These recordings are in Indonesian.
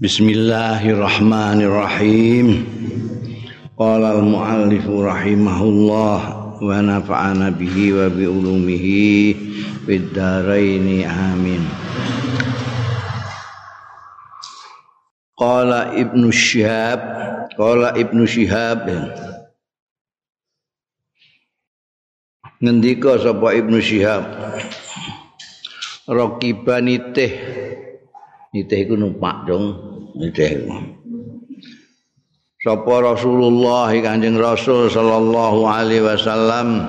Bismillahirrahmanirrahim. Qala al-muallif rahimahullah wa nafa'ana bihi wa bi ulumihi fid dharain amin. Qala Ibnu Syihab, ngendika sapa Ibnu Syihab, raqibanitih, nitih iku numpak dong. Sapa Rasulullah Kanjeng Rasul sallallahu alaihi wasallam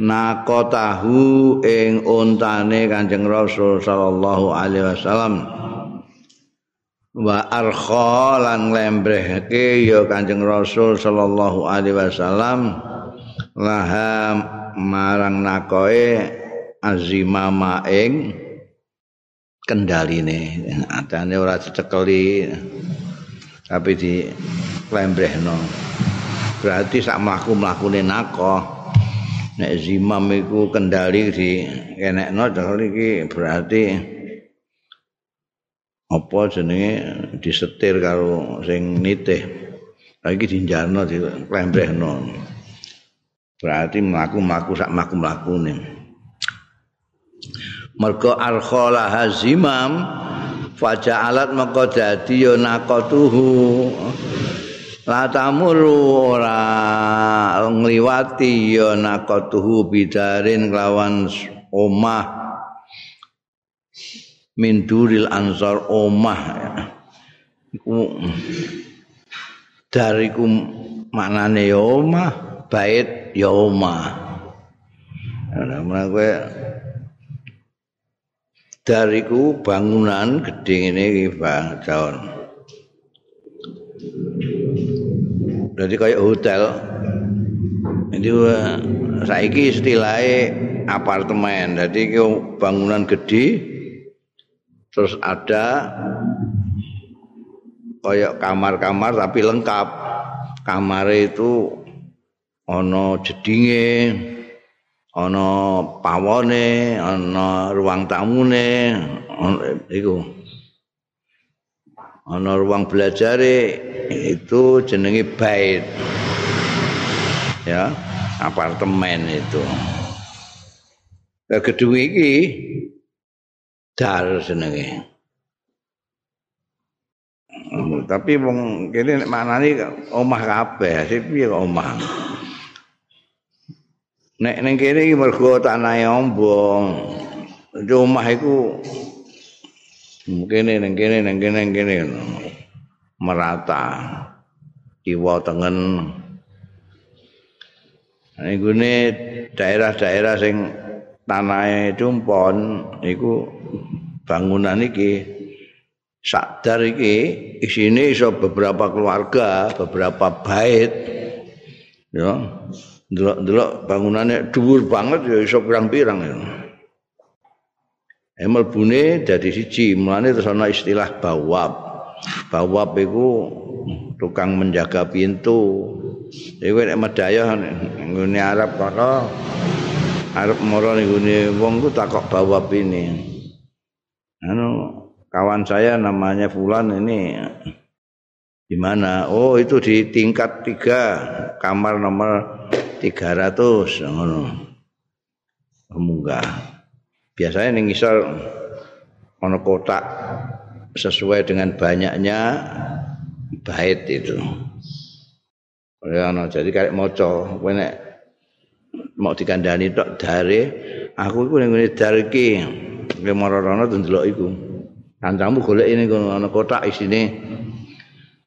naqatahu ing untane Kanjeng Rasul sallallahu alaihi wasallam wa arkha lan lembrehake ya Kanjeng Rasul sallallahu alaihi wasallam laha marang nakoe azimama ing kendaline, atane ora dicekeli tapi di lembrehno. Berarti sak mlaku-mlakune nakoh nek zimam iku kendali di kenekno dalem iki berarti apa jenenge disetir karo sing nitih. Lagi dinjarno di lembrehno. Berarti mlaku-mlaku sak mlaku-mlakune. Mergo arkhala hazimam faja'alat maka dadi ya naqatuhu la tamuru ora ngliwati ya naqatuhu bidarin kelawan omah min duril ansar omah iku dariku maknane ya omah bait ya omah ana menawa kowe dariku bangunan gedhe ngene iki Bang Jaon. Dadi kaya hotel. Jadi saiki istilahnya apartemen. Dadi iki bangunan gedhe terus ada kaya kamar-kamar tapi lengkap. Kamare itu ana jedinge, ana pawone, ana ruang tamune, iku ana ruang belajare, itu jenenge bait ya, apartemen itu. Gedung iki dar jenenge, tapi wong kene nek maknane omah kabeh sik piye kok omah. Nek ning kene iki mergo tanahe ombong. Omah iku mungkin ning kene merata. Kiwa tengen. Ning gone daerah-daerah sing tanahe cumpon iku bangunan iki sak dar iki isine iso beberapa keluarga, beberapa bait. Ya. Delok-delok bangunannya dhuwur banget ya iso pirang-pirang ya. Mlebune dadi siji, mulane terus ana istilah bawab. Bawab iku tukang menjaga pintu. Iku nek medhayah nggone Arab kono arep mara nggone wong ku takok bawab ini. Anu kawan saya namanya Fulan ini di mana? Oh itu di tingkat 3 kamar nomor 300 ngono. Munggah. Biasanya ning ngisor ana kotak sesuai dengan banyaknya bait itu. Ya ana jadi karek maca, kowe nek mau dikandani tok dare, aku iku ning ngene dar iki. Kowe marana ndelok iku. Kancamu golek ini ana kotak isine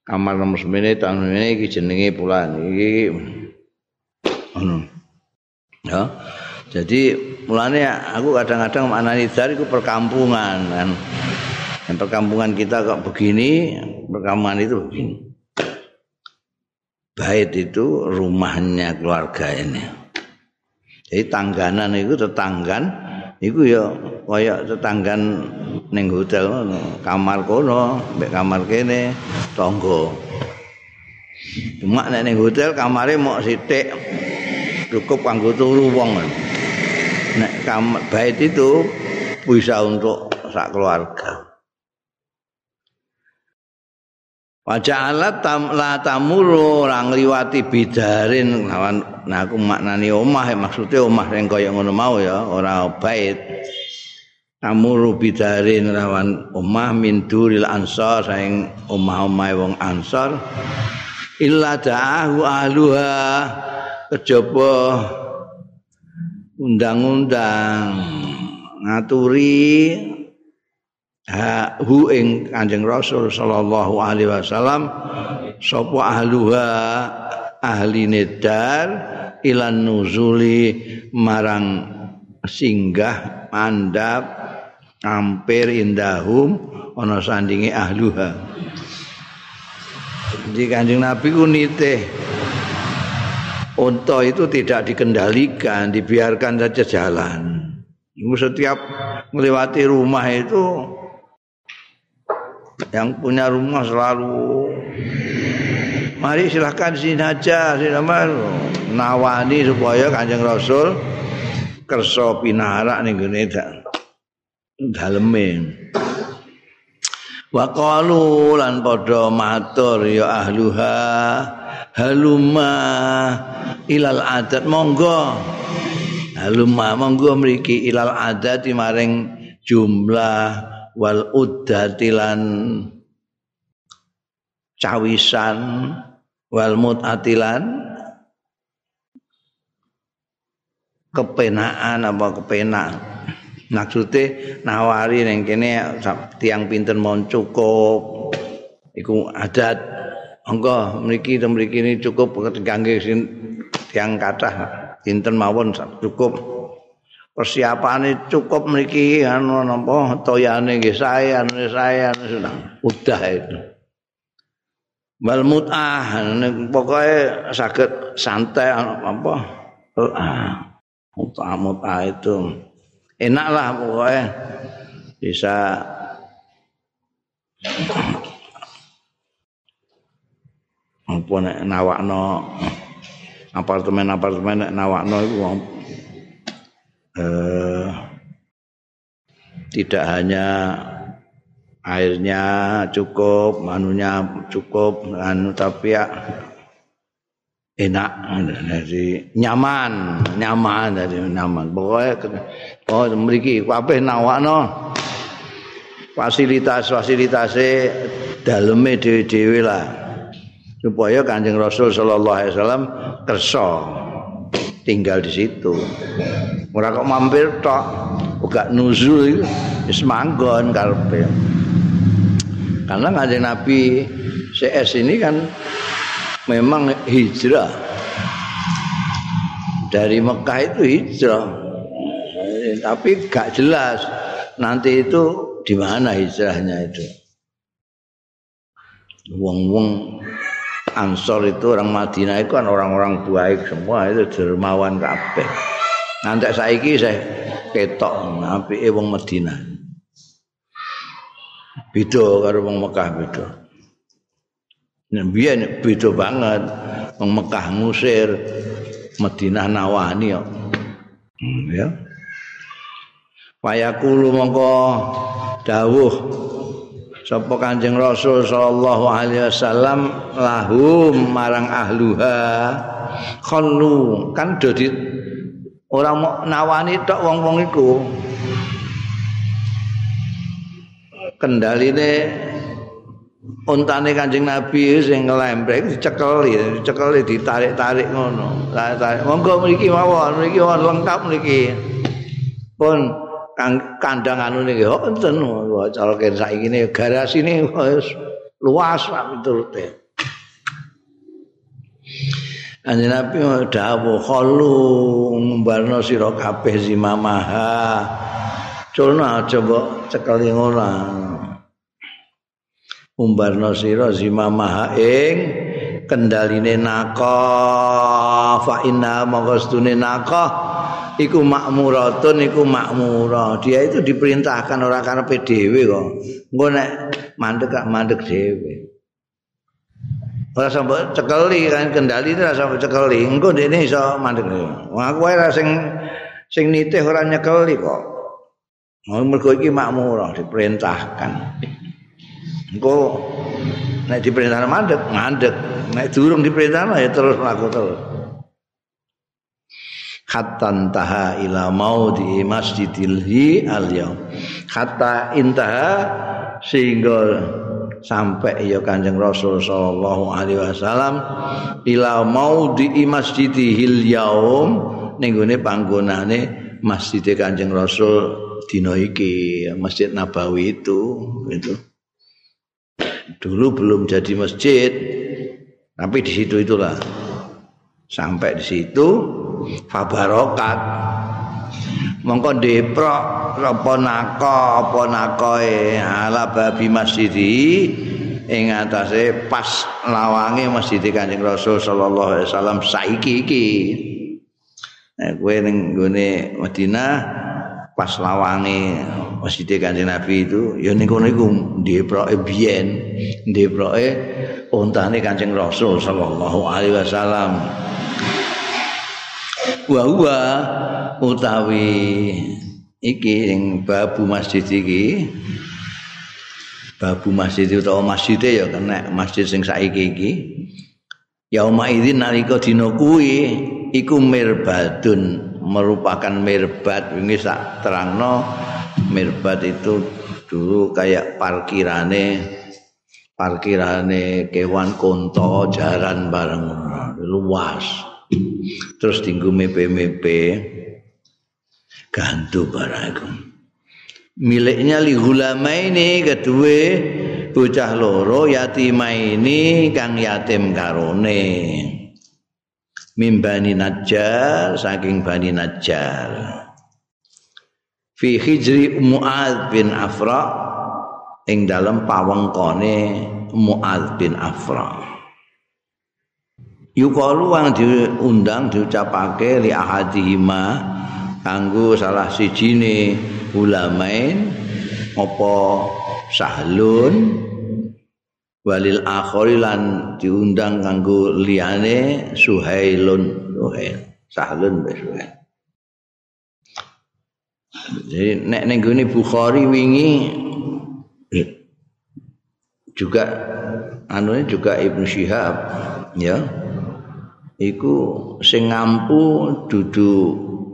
kamar nomor 9 tahun ini iki jenenge Pulan. Iki ya. Jadi mulane aku kadang-kadang maknani dar iku perkampungan kan. Dan perkampungan kita kok begini, perkampungan itu begini. Bait itu rumahnya keluarga ini. Jadi tangganan itu tetanggan iku ya kaya tetanggan ning hotel ngono, kamar kono mbek kamar kene tangga. Cuma nek ning hotel kamare mok sithik cukup kanggo turu wong. Nek kamar bait itu bisa untuk sak keluarga. Waja'alat la tamuru lang liwati bidarin lawan nah aku maknani omah ya, maksudnya omah sing kaya ngono mau ya ora bait. Tamuru bidarin lawan omah min duril ansor saing omah-omahe wong ansor illa da'ahu ahluha kejaba undang-undang ngaturi hu ing Kanjeng Rasul sallallahu alaihi wasallam sapa ahluha ahli nedar ilan nuzuli marang singgah mandap ampir indahum ana sandinge ahluha. Jadi Kanjeng Nabi ku nitih unta itu tidak dikendalikan, dibiarkan saja jalan. Setiap melewati rumah itu yang punya rumah selalu mari silahkan sini aja nawani supaya Kanjeng Rasul kersa pinarak ning ngene daleme. Wa qalu lan padha matur ya ahluha haluma ilal adat monggo haluma monggo mriki ilal adat maring jumlah wal uddatilan cawisan wal mutatilan kepenaan apa kepenak maksudnya nawari yang kene tiang pinten mohon cukup iku adat monggo mriki ini cukup kangge tiang kathah pinten mawon cukup persiapane cukup mriki anu napa toyane nggih saya sudah udah itu. Wal mut'ah pokoke saged santai apa mut'ah itu enaklah pokoke bisa apa nek nawakno apartemen nawakno iku tidak hanya airnya cukup, manunya cukup, tapi ya enak, jadi nyaman dari nyaman. Pokoknya memiliki apa nawakno fasilitas daleme dhewe-dhewe lah supaya Kanjeng Rasul sallallahu alaihi wasallam kersa tinggal di situ. Ora kok mampir tok, uga nuzul wis manggon karepe. Karena Kanjeng Nabi CS ini kan memang hijrah. Dari Mekah itu hijrah. Tapi gak jelas nanti itu di mana hijrahnya itu. Wong-wong Ansor itu orang Madinah itu kan orang-orang baik semua itu dermawan kabeh. Nanti saiki saya ketok apike wong Madinah. Beda karo wong Mekah beda. Nek biyen beda banget. Wong Mekah ngusir, Madinah nawani kok. Ya. Fayaqulu mongko dawuh sapa Kanjeng Rasul sallallahu alaihi wasallam lahum marang ahluha khallu kan dadi orang mau nawani tok wong-wong iku. Kendaline untane Kanjeng Nabi sing ngelempreng dicekeli ditarik-tarik ngono. Tarik-tarik. Monggo mriki mawon, mriki lengkap mriki. Pun kandang anune nggih enten cara kene saiki ne garasine wis luas miturute. Kanjeng Nabi dawuh khalu ngumbarno sira kabeh zimamaha. Culna aja mbok cekeli ngono. Umbarno sira zimamaha ing kendaline nakah fa inna maqastune nakah iku makmuratun iku makmura. Dia itu diperintahkan ora karepe dhewe kok. Engko nek mandeg gak mandeg dhewe. Ora sampe cekeli kan kendali ora sampe cekeli. Engko dene iso mandeg. Wah kowe ra sing nitih ora nyekeli kok. Mergo iki makmur diperintahkan. Engko Nek diperintah mandek, mandek. Nek durung diperintah ya terus mlaku terus. Hatta intaha ila maudi masjidil al-yaum. Hatta intaha sehingga sampai ya Kanjeng Rasul sallallahu alaihi wasallam ila maudi masjidil yaum ning gone panggonane masjid Kanjeng Rasul dina iki, Masjid Nabawi itu gitu. Dulu belum jadi masjid, tapi di situ itulah sampai di situ fabarokat, mongko deprok apa nakoe ala babi masjidi ing atase pas lawange masjid Kanjeng Rasul sallallahu alaihi wasallam saiki iki. Nah, kowe ning gone Madinah pas lawange masjid Kanjeng Nabi itu ya niku deproke biyen, deproke untane Kanjeng Rasul sallallahu alaihi wasallam. Wa huwa utawi iki yang babu masjid iki. Babu masjid utawa masjide ya kena masjid sing saiki iki. Yauma idzin nalika dina kuwi iku mirbadun, merupakan mirbad. Wingi sak terangno mirbad itu dulu kayak parkirane kewan konto jaran bareng luas. Terus dinggo mepe-mepe gandu barang. Miliknya li ulama ini kedua bocah loro yatima ini kang yatim karone. Min Bani Najjar, saking Bani Najjar. Fi hijri Mu'adh bin Afra, ing dalem pawengkone Mu'adh bin Afra. Yukalu wang diundang diucapake li ahadihima kanggo salah sijine ulamain apa sahlun. Walil akhorilan diundang kanggo liyane Suhailun, Sahlun Suhail. Jadi nek ning gone Bukhari wingi juga anune juga Ibnu Syihab ya. Iku sing ngampu dudu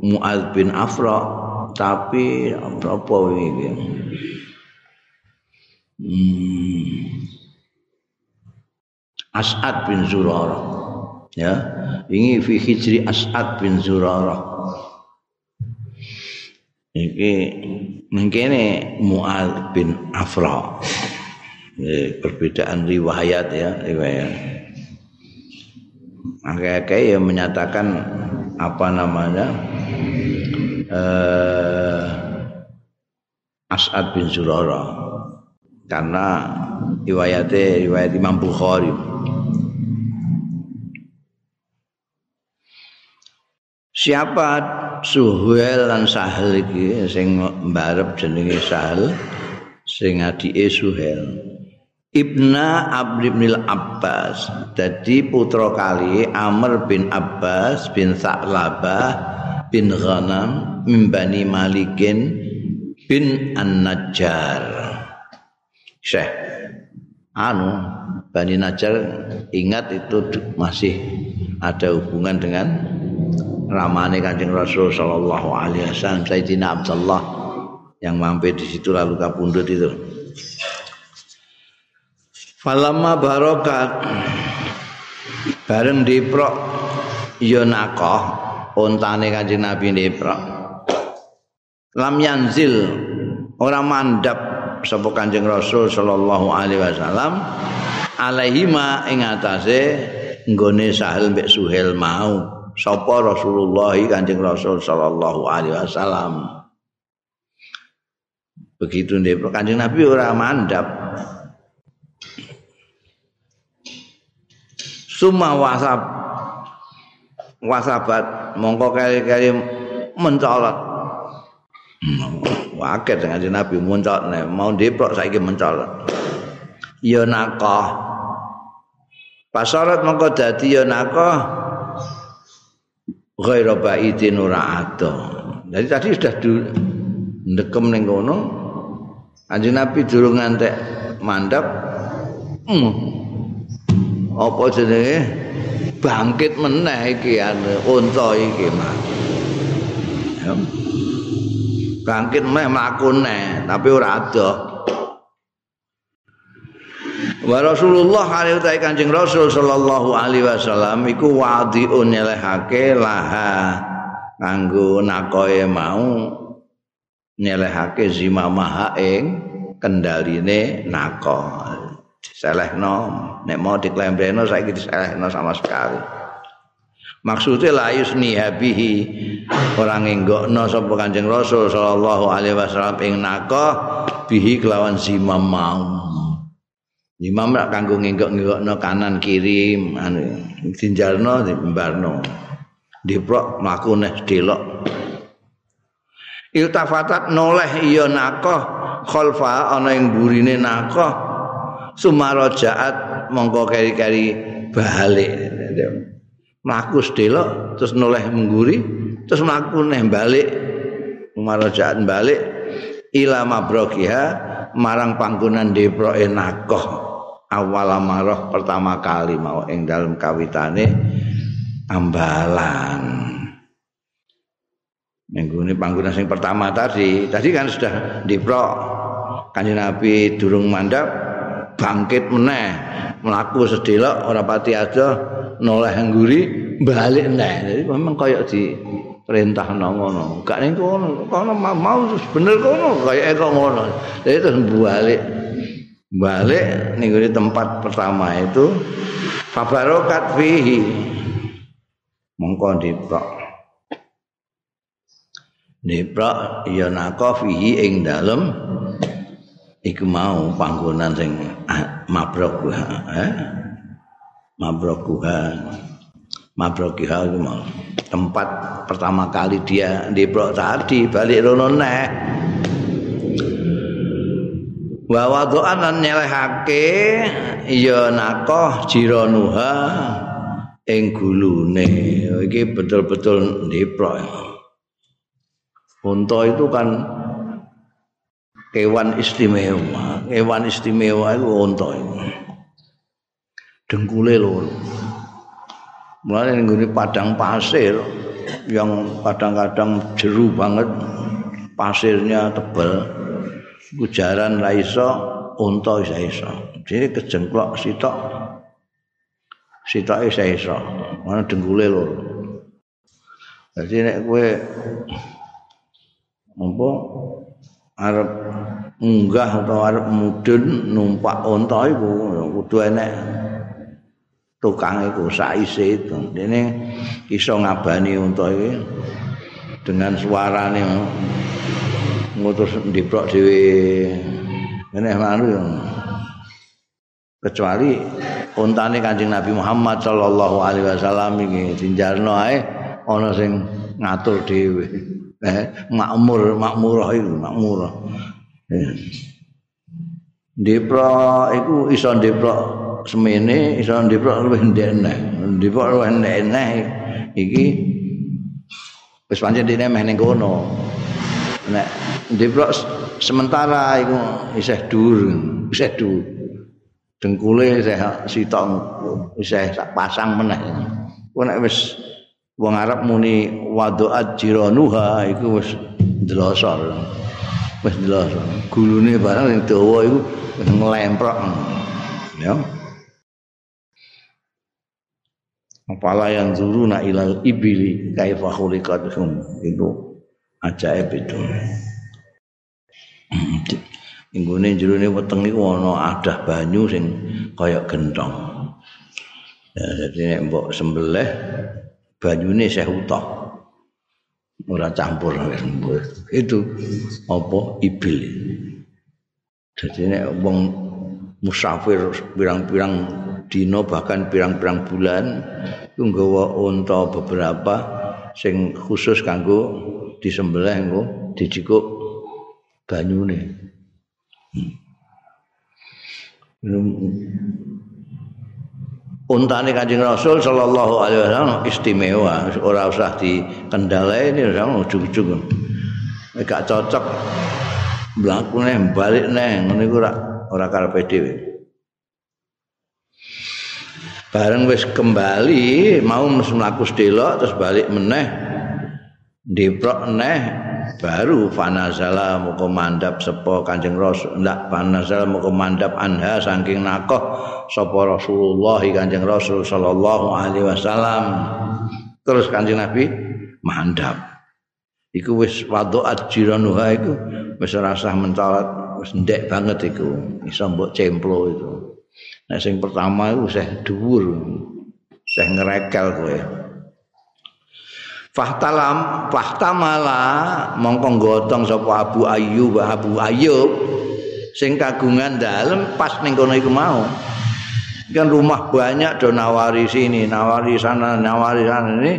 Mu'adh bin Afra tapi apa wingi. As'ad bin Zurarah ya, ini fi hijri As'ad bin Zurarah. Iki mengkene Mu'adh bin Afra. Ini perbedaan riwayat ya, riwayat. Akeh-akeh yang menyatakan apa namanya As'ad bin Zurarah karena riwayat Imam Bukhari. Siapa Suhayl lan Sahl iki sing mbarep jenenge Sahl sing adike Suhayl ibnul Abbas, dadi putra kali Amr bin Abbas bin Sa'laba bin Ghanam min Bani Malikin bin An-Najjar. Syekh Bani Najjar, ingat itu masih ada hubungan dengan ramane Kanjeng Rasul sallallahu alaihi wasallam, Sayyidina Abdullah yang mampir di situ lalu kapundhut itu. Falamma barokat bareng diprok ya nakoh untane Kanjeng Nabi diprok. Lam yanzil ora mandhap sapa Kanjeng Rasul sallallahu alaihi wasallam alaihima ing atase nggone Sahl mbek Suhail mau. Sapa Rasulullah Kanjeng Rasul sallallahu alaihi wasallam. Begitu ndek Kanjeng Nabi ora mandhap. Suma wasabat mongko kali-kali mencolot. Waket Kanjeng Nabi mencolot mau deprok saiki mencolot. Ya nakah. Pasarat mongko dadi ya nakah. Ghairu ba'idin ora adoh. Jadi tadi sudah ndekem ning kono. Kanjeng Nabi durung ngantek mandhap. apa jenenge bangkit meneh iki anu unta iki mah. Bangkit meneh makune tapi ora adoh. Wa Rasulullah alaihi ta'ala Kanjeng Rasul sallallahu alaihi wasallam iku wadiun nyelehake laha kanggo nakoe mau nyelehake zimamaha ing kendaline nako diselehno nek mau diklembreno saiki diselehno sama sekali maksudnya la yusnihabihi orang nggokno sapa Kanjeng Rasul sallallahu alaihi wasallam ing nako bihi kelawan zimam mau. Imam rak kanggo ngenggok-ngenggokno kanan kiri anu dinjalno diembarno diprok mlaku neh delok iltafatat noleh iya nakoh khalfa ana ing burine nakoh sumarajaat mongko keri-keri balik mlaku sedelok terus noleh mengguri terus mlaku neh balik sumarajaat balik ila mabrokiha marang panggonan diproke nakoh awal maroh pertama kali mau ing dalem kawitane ambalan nenggone panggonan sing pertama tadi kan sudah diprok Kanjeng Nabi durung mandhap bangkit meneh mlaku sedelok ora pati adoh noleh ngguri balik neh dadi memang kaya di perintah ngono, gak ning kono mau bener kono kaya kok ngono. Jadi terus balik ning tempat pertama itu fabarokat fihi. Mongko diprok ya nakoh fihi ing dalem iku mau panggonan sing mabrokuha. Mabrokiha iku mau tempat pertama kali dia diprok tadi balik rono neh wa wadu'an nyelehake ya nakoh jiranuha ing gulune iki betul-betul diprok unta itu kan kewan istimewa itu unta itu dengkule lho. Mulai nggone padang pasir yang kadang-kadang jeru banget pasirnya tebal jaran ra iso unta iso jadi kejengklok sitok iso ana dengkule loro dadi nek kowe apa arep munggah atau arep mudhun numpak unta iku kudu enek tukang itu saise itu dene iso ngabani unta iki dengan suarane ngutus diprok dhewe meneh malu ya kecuali untane Kanjeng Nabi Muhammad sallallahu alaihi wasallam iki dinjarno ae ana sing ngatur dhewe makmurah iku makmurah diprok iku iso diprok semene iso ndepok luwih ndekne iki wis pancen dene meh ning kono nek ndepok sementara iku isih dur dengkule isih sitok isih sak pasang meneh ku nek wis wong Arab muni wadu'at jiranuha iku wis ndelosor gulune barang sing dawa iku wis nglemprok ya. Apala yang zuruna ilal ibili kaifa khuliqatum itu ajaib itu. Inggone jerone weteng iku ana adah banyu sing kaya genthong. Ya dadi nek mbok sembelih banyune isih utuh. Ora campur sembur. Itu apa ibil. Dadi nek wong musafir pirang-pirang dino bahkan pirang-pirang bulan iku nggawa unta beberapa sing khusus kanggo disembelih engko dicikuk banyune. Untane Kanjeng Rasul sallallahu alaihi wasallam istimewa, ora usah dikendhaleni ora ujug-ujug. Nek gak cocok mlakune balik neh ngene iku ora karepe dhewe. Bareng wis kembali mau mlaku sedelok terus balik meneh diprok neh baru fanazala muka mandap sepo Kanjeng Rasul ndak fanazala muka mandap anha saking nakoh sapa Rasulullah Kanjeng Rasul sallallahu alaihi wasallam. Terus Kanjeng Nabi mandap. Iku wis wadu'at jiranuha iku wis rasah mencalat wis ndek banget iku iso mbok cemplo itu. Nah sing pertama iku seh dhuwur. Seh ngerekel kowe. Fahtalam fahtamala mongko gotong sapa Abu Ayub sing kagungan dalem pas ning kono iku mau. Kan rumah banyak do nawari sini, nawari sana ini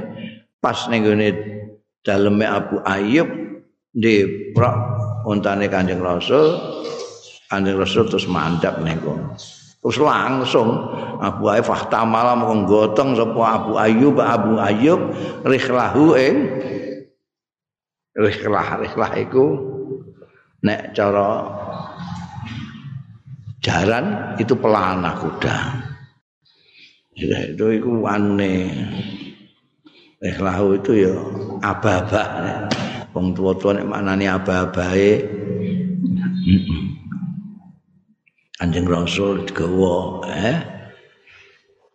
pas ning gone daleme Abu Ayub diprok untane Kanjeng Rasul. Kanjeng Rasul terus mandap ning kono. Terus langsung Abu Ayub fahtamala menggotong sapa Abu Ayub rikhlahu ing rikhlah iku nek cara jaran itu pelana kuda. Itu iku aneh. Rikhlahu itu ya ababah. Wong tuwa-tuwa nek maknane ababahe Kanjeng Rasul digawa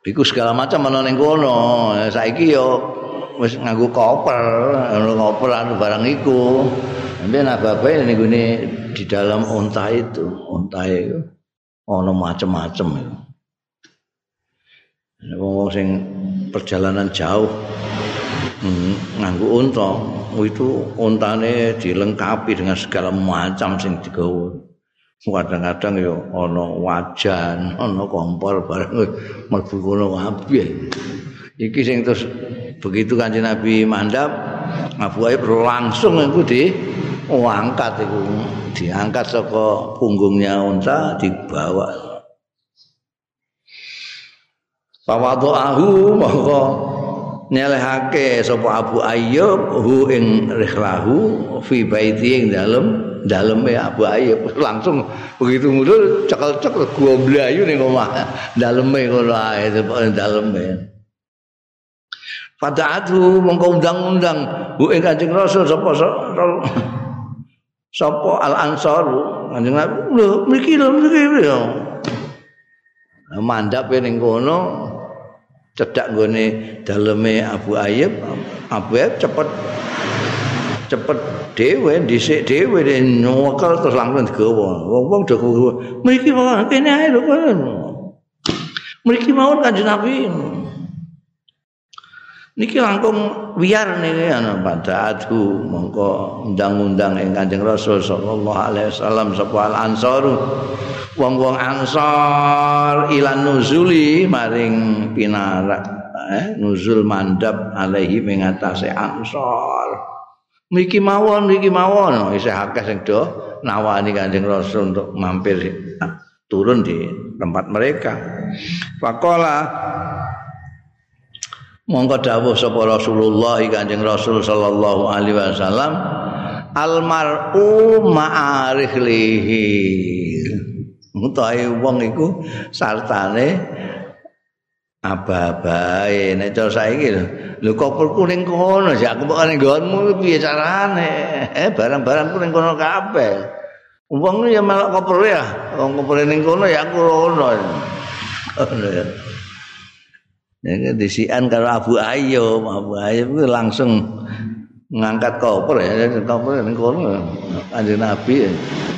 iku segala macam ana ning kono saiki yo wis nganggo koper barang iku mben ababae ning gone di dalam onta itu ana macam-macam iku wong sing perjalanan jauh nganggo onta itu ontane dilengkapi dengan segala macam sing digawa. Kadang-kadang ya ana wajan, ana kompor barang mlebu kono kabeh. Iki sing terus begitu Kanjeng Nabi mandhap, Abu Ayub langsung iku diangkat saka punggungnya unta dibawa. Fawadhahu maka nyelehake sapa Abu Ayub hu ing rikhlahu fi baiti ing daleme Abu Ayub langsung begitu mundur cekel-cek gua blayu ning omah daleme ngono ae daleme fadaatu mongko undang-undang hu ing Kanjeng Rasul sapa al ansaru Kanjeng lho mriki mandhap ning kono cedak nggone daleme Abu Ayub cepet dhisik dhewe nyekel terus langsung digawa. Wong-wong do mriki wae kene ae lho kono. Mriki mawon Kanjeng Nabi. Niki langkung wiyar niki ana padaatu mongko undang-undang ing Kanjeng Rasul sallallahu alaihi wasallam sapa al-Ansar. Wong-wong Ansar ilan nuzuli maring pinarak nuzul mandap alaihi ing atase Ansar. Mriki mawon isih akeh sing do nawani Kanjeng Rasul untuk mampir turun di tempat mereka. Faqala monggo dawuh sapa Rasulullah Kanjeng Rasul sallallahu alaihi wasallam al mar'u ma'arihlihi. Utahe wong iku sartane ababae nek cara saiki lho koperku ning kono ya aku kok ning nggonmu piye carane barang-barangku ning kono kabeh wong ya melok kopere ya wong kopere ning kono ya aku ono ya disian karo Abu Ayub langsung ngangkat koper ya koper ning kono Kanjeng Nabi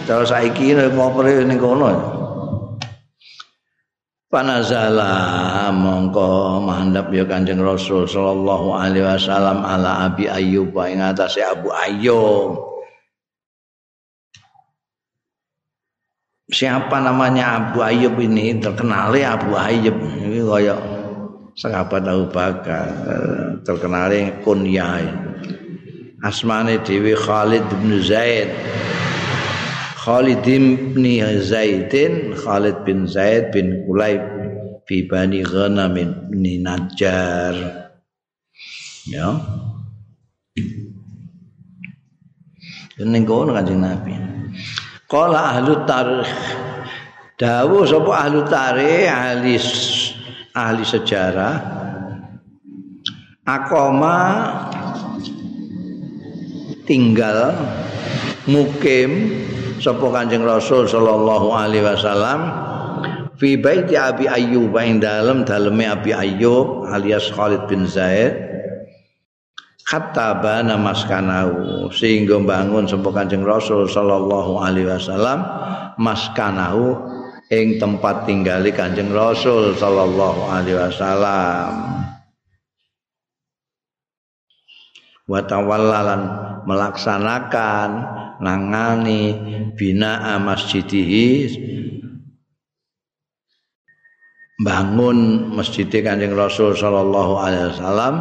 cara saiki koper ning kono panazala mongko mandhap ya Kanjeng Rasul sallallahu alaihi wasallam ala Abi Ayyub ing atase Abu Ayyub. Siapa namanya Abu Ayyub ini? Terkenale Abu Ayyub iki kaya sahabat Abu Bakar, terkenale kunyah. Asmane dhewe Khalid bin Zaid. Khalid bin Zaitin, Khalid bin Zaid bin Kulayb fi Bani Ghana min Najjar. Ya. Ning kono Kanjeng Nabi. Qala ahlut tarikh. Dawuh sapa ahlut tarikh ahli sejarah, aqoma tinggal mukim sapa Kanjeng Rasul sallallahu alaihi wasallam fi baiti Abi Ayyub, ing daleme Abi Ayyub alias Khalid bin Zaid, khataba namaskanau, sehingga bangun sapa Kanjeng Rasul sallallahu alaihi wasallam maskanau ing tempat tinggali Kanjeng Rasul sallallahu alaihi wasallam. Wa tawallalan melaksanakan nangani binaa masjidihi, bangun masjid Kanjeng Rasul sallallahu alaihi wasallam,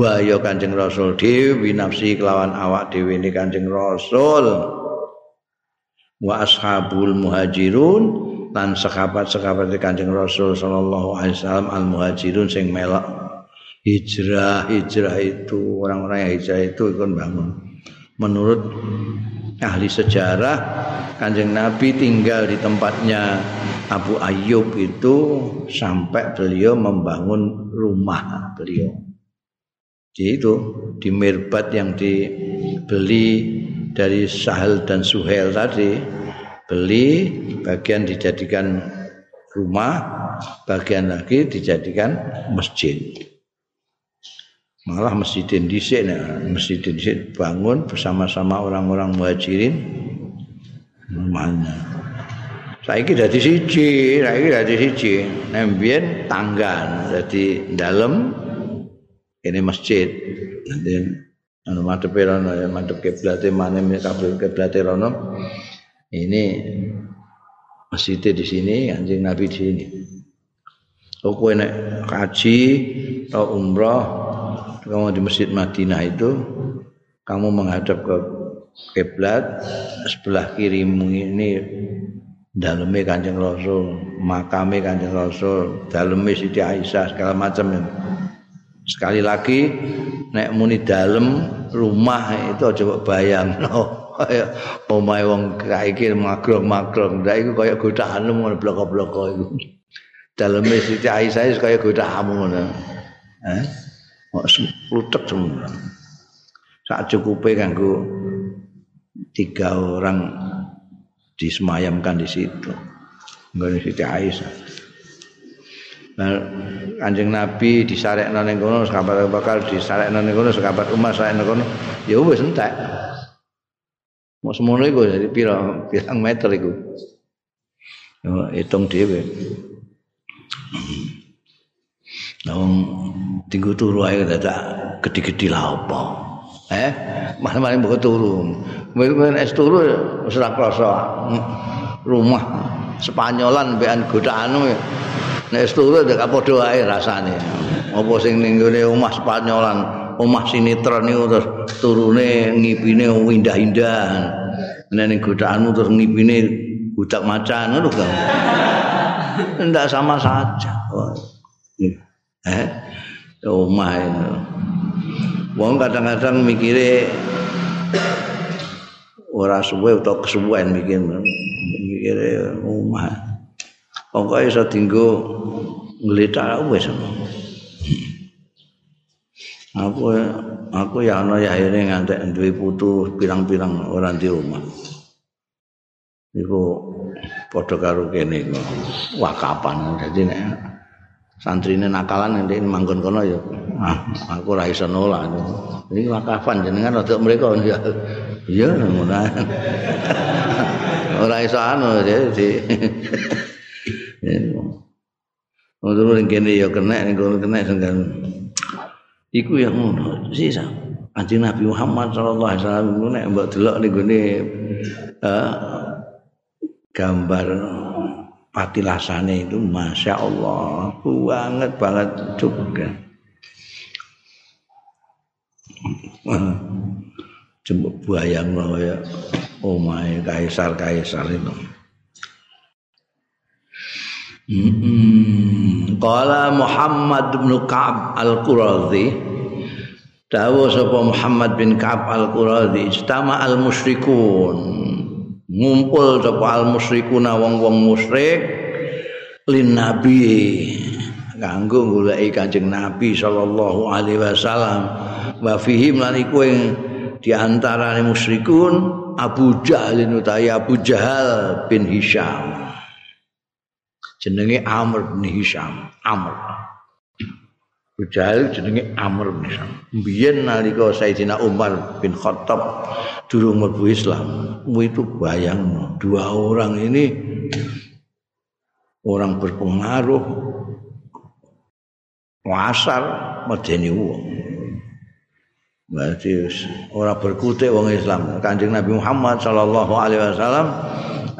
wa ya Kanjeng Rasul dhewe nafsi kelawan awak dhewe ni Kanjeng Rasul, wa ashabul muhajirun lan sahabat-sahabat Kanjeng Rasul sallallahu alaihi wasallam al-muhajirun sing melok hijrah itu, orang-orang yang hijrah itu ikut bangun. Menurut ahli sejarah, Kanjeng Nabi tinggal di tempatnya Abu Ayyub itu sampai beliau membangun rumah beliau. Jadi itu di mirbat yang dibeli dari Suhayl dan Suhayl tadi, beli bagian dijadikan rumah, bagian lagi dijadikan masjid. Malah masjid dhisik bangun bersama-sama orang-orang muhajirin rumahnya. Saiki dadi siji, ambien tanggan dadi dalem ini masjid. Nanti anu madhepe rono, ya madhep kiblate maneh kiblate rono. Ini masjidnya di sini, Kanjeng Nabi di sini. Kalau kowe nek haji atau umrah, kamu di Masjid Madinah itu, kamu menghadap ke kiblat, sebelah kirimu ini daleme Kanjeng Rasul, makame Kanjeng Rasul, daleme Siti Aisyah segala macam. Sekali lagi nek muni dalem rumah itu aja bayangno. Kaya omahe wong kaiki magrong-magrong, ndak iku kaya godaanmu ngono bloko-bloko iku. Daleme Siti Aisyah kaya godaanmu ngono. Heh. Kok klutek temen. Sak cukupe kanggo 3 orang disemayamkan di situ. Nggone Siti Aisyah. Nah, Kanjeng Nabi disarekno ning kono, sahabat bakal disarekno ning kono, sahabat Umar sarekno kono. Ya wis entek. Mau semono iku dari pirang meter iku. Yo hitung dhewe. Nang tinggu turu ae dadak gedhi-gedhi la apa. Malah-malah mbok turu. Mungkin es turu wis ora krasa. Rumah Spanyolan mbekan godhaanu. Nek es turu dak padha ae rasane. Apa sing ning gone omah Spanyolan, omah sinetron niku terus turune ngipine indah-indahan. Nek godaanmu terus ngipine budak macan ngono kan. Ndak sama saja. Omah itu. Wong kadang-kadang mikire ora suwe utawa kesuwen mikire omah. Pokoke iso dienggo ngletak wis. Aku ya ana ya akhire ngantek duwe putu pirang-pirang ora di omah. Iku padha karo kene iku wakapan. Dadi nek santrine nakalan ngentekin manggon kono ya aku ora iso nolak. Iki wakapan jenengan rodok mriko ya. Iya ngono. Ora iso anu di ngono kene ya kenek niku kenek senggan. Iku yang ngono sisa Kanjeng Nabi Muhammad sallallahu alaihi wasallam nek mbok delok ning gone gambar patilasane itu masyaallah banget juga. Coba bayangno ya omahe kaisar itu. Qala Muhammad bin Kab al-Qurazi, dawuh sapa Muhammad bin Kab al-Qurazi, istama al-musyrikun, ngumpul sapa al-musyrikuna wong-wong musyrik lin nabi nganggo goleki Kanjeng Nabi sallallahu alaihi wasallam. Wa fihim lan iku ing diantarane musyrikun Abu Jahal utawi Abu Jahal bin Hisham. Jenenge Amr bin Hisham, Amr. Abu Jahal jenenge Amr bin Hisham. Mbiyen nalika Sayyidina Umar bin Khattab durung mlebu Islam, itu bayang dua orang ini orang berpengaruh wasar medeni wong. Berarti orang berkutik wong Islam. Kanjeng Nabi Muhammad sallallahu alaihi wasallam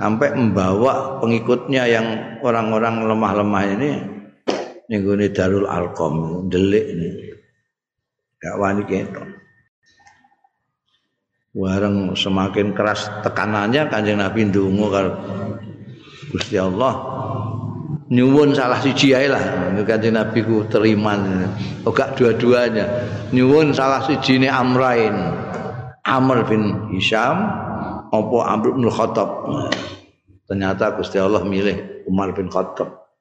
sampai membawa pengikutnya yang orang-orang lemah-lemah ini nenggone Darul Alqam, delik ini. Gak wani ketok. Warang semakin keras tekanannya Kanjeng Nabi ndonga karo Gusti Allah. Nyuwun salah siji ae lah, Kanjeng Nabi ku teriman. Ogak dua-duanya. Nyuwun salah sijine amrain. Amr bin Hisham apa Amr bin Khattab. Ternyata Gusti Allah milih Umar bin Khattab.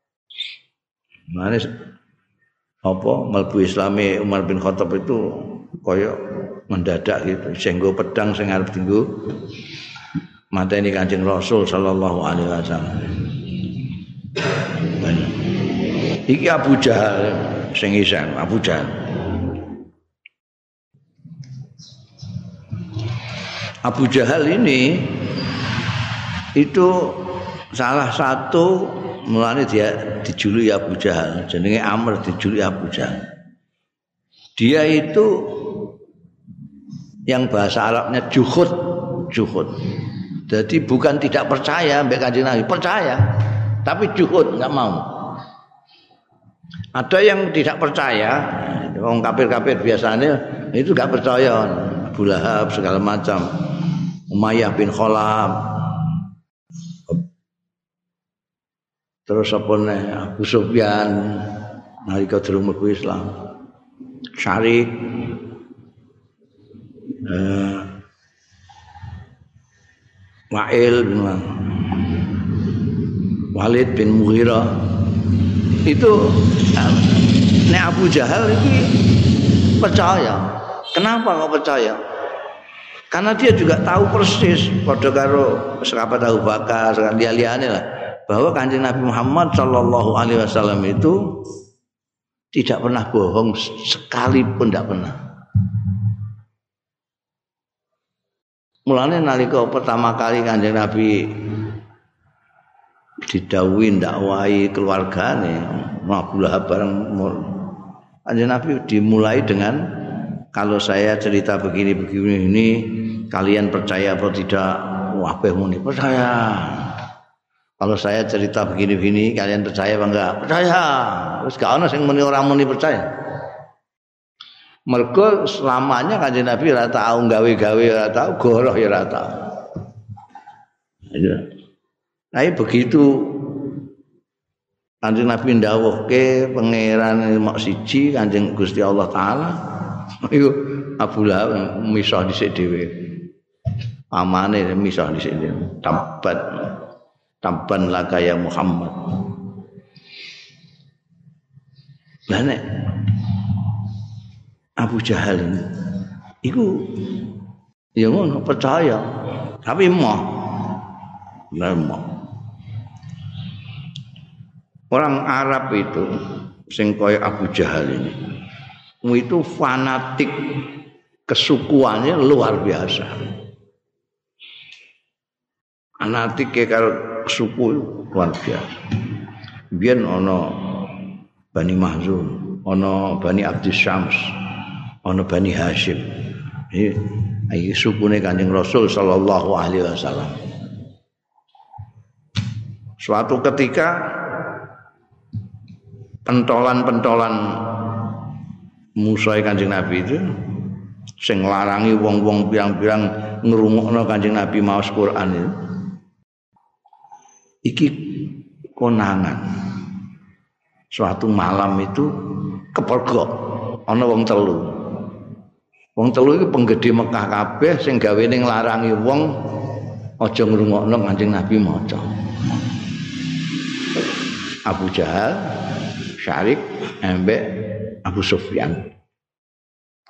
Manis apa mlebu Islame Umar bin Khattab itu koyo mendadak gitu. Sing nggo pedang sing arep dienggo mateni Kanjeng Rasul sallallahu alaihi wasallam. Iki Abu Jahal sing isan, Abu Jahal. Abu Jahal ini itu salah satu mulane dia dijuluki Abu Jahal, jenenge Amr dijuluki Abu Jahal. Dia itu yang bahasa Arabnya juhud, juhud. Jadi bukan tidak percaya mbek Kanjeng Nabi, percaya, tapi juhud enggak mau. Ada yang tidak percaya, orang kafir-kafir biasanya itu tidak percaya. Abu Lahab segala macam, Umayyah bin Khalaf, terus Abu Sufyan, nalika durung mlebu Islam, Syarik, Wail bin Walid bin Mughirah. Itu nek Abu Jahal ini percaya. Kenapa kok percaya? Karena dia juga tahu persis padha karo sahabat Abu Bakar lan liya-liyane lah bahwa Kanjeng Nabi Muhammad sallallahu alaihi wasallam itu tidak pernah bohong sekalipun, tidak pernah. Mulane nalika pertama kali Kanjeng Nabi didawuhi dakwai keluargane Abu Lahab bareng Kanjeng Nabi dimulai dengan kalau saya cerita begini-begini ini kalian percaya atau tidak? Wah, muni percaya. Kalau saya cerita begini-begini kalian percaya apa enggak? Percaya. Wis gak ono sing muni ora muni percaya. Mergo selamanya Kanjeng Nabi ora tau gawe-gawe, ora tau goroh ya ora tau. Ya. Tapi begitu Kanjeng Nabi ndawuhke pangeran mok siji Kanjeng Gusti Allah taala iku Abu Lahab misah dhisik dhewe. Pamane misah dhisik dhewe. Tamban laka ya Muhammad. Lah nek Abu Jahal iku ya ngono percaya tapi moh. Orang Arab itu sing koyo Abu Jahal ini itu fanatik kesukuannya luar biasa. Fanatik karo suku luar biasa. Biyen ana Bani Mahzum, ana Bani Abdis Syams, ana Bani Hashim. Iki sukune Kanjeng Rasul sallallahu alaihi wasallam. Suatu ketika pentolan-pentolan musuhe Kanjeng Nabi itu sing nglarangi wong-wong pirang-pirang ngrungokno Kanjeng Nabi maos Quran itu. Iki konangan. Suatu malam itu kepergok ana wong telu. Wong telu iki penggede Mekah kabeh sing gawene nglarangi wong aja ngrungokno Kanjeng Nabi maca. Abu Jahal, syarik ambek Abu Sufyan.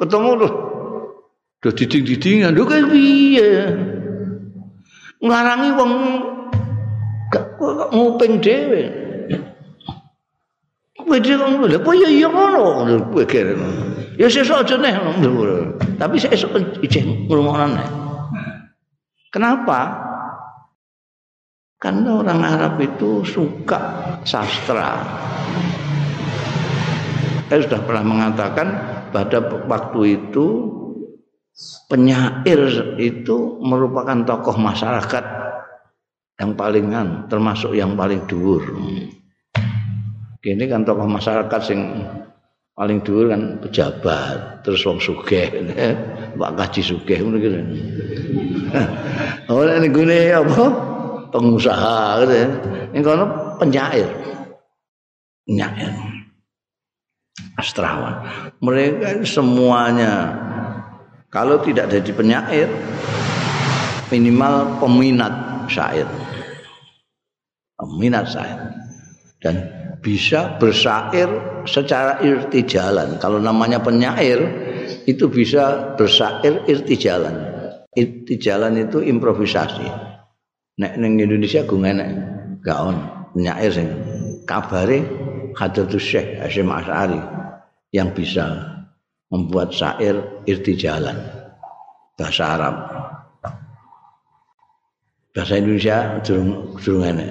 Ketemu lho. Duh diding-didingan lho kaya piye. Ngarangi wong nguping dhewe. Kowe dhewe lho kok ya iya ngono lho kowe keren. Ya sesuk aja neh lho. Tapi sesuk ijeng ngrungokno neh. Kenapa? Karena orang Arab itu suka sastra. Saya sudah pernah mengatakan pada waktu itu penyair itu merupakan tokoh masyarakat yang palingan, termasuk yang paling dhuwur. Ini kan tokoh masyarakat yang paling dhuwur kan pejabat, terus wong sugih, Pak Kaji sugih ngono iki. Ora nggone apa? Pengusaha gitu ya. Ini karena penyair sastrawan. Mereka semuanya kalau tidak jadi penyair minimal peminat syair dan bisa bersair secara irtijalan. Kalau namanya penyair itu bisa bersair irtijalan itu improvisasi. Nek neng Indonesia gue enak, gak on penyair sing kabare Hadratus Syekh Hasyim Asy'ari yang bisa membuat syair irtijalan bahasa Arab. Bahasa Indonesia durung enak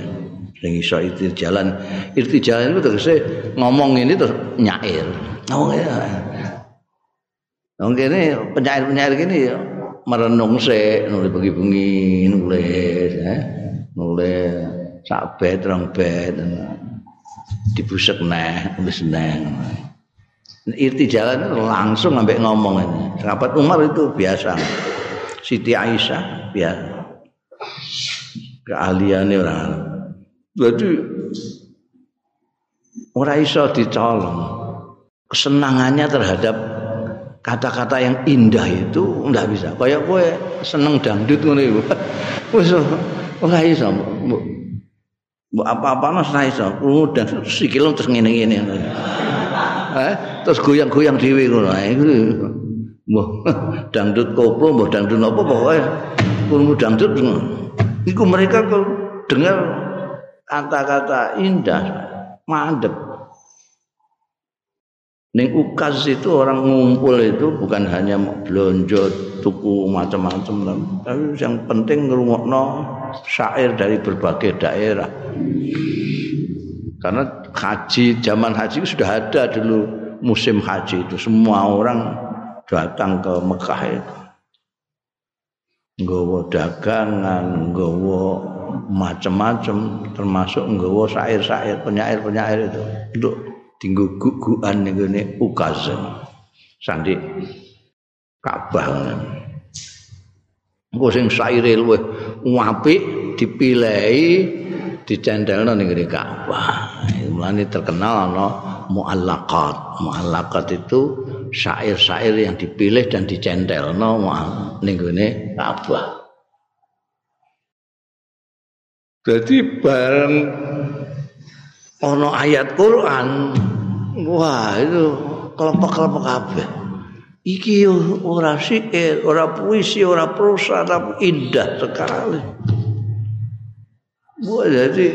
sing iso irtijalan. Irtijalan itu tegese ngomong ini terus nyair. Oh ya. Wong kene penyair-penyair kene ya merenung sik nulis bengi-bengi nulis sak bait rong bait dibusek neh wis neng irtijalan langsung ambek ngomong ini. Sahabat Umar itu biasa, Siti Aisyah biasa, keahliane orang Arab. Jadi ora iso dicolong kesenangannya terhadap kata-kata yang indah itu enggak bisa. Kayak kowe seneng dangdut ngono iku. Wis ora iso. Mbok apa-apane ora iso. Krungu dangdut sikil terus ngene-ngene. Terus goyang-goyang dhewe ngono. Mbah dangdut koplo, mbah dangdut apa pokoke krungu dangdut ngono. Iku mereka kalau dengar kata-kata indah mandep. Ning Ukaz itu orang ngumpul itu bukan hanya mau belanja tuku macam-macam, tapi yang penting ngrungokno syair dari berbagai daerah. Karena haji, zaman haji itu sudah ada dulu musim haji itu, semua orang datang ke Mekah itu. Nggawa dagangan, nggawa macam-macam, termasuk nggawa syair-syair, penyair-penyair itu. Untuk tinggu guguan ini Ukaz sandi Ka'bah engko sing saire luwih apik dipilih dicandhalno ning ngene Ka'bah. Mulane terkenal ana mu'allaqat itu syair-syair yang dipilih dan dicandhalno ning ngene Ka'bah. Jadi bareng ono ayat Quran, wah itu kelompok-kelompok kabeh. Iki ora syair, ora puisi, ora prosa, tapi indah sekali. Wah jadi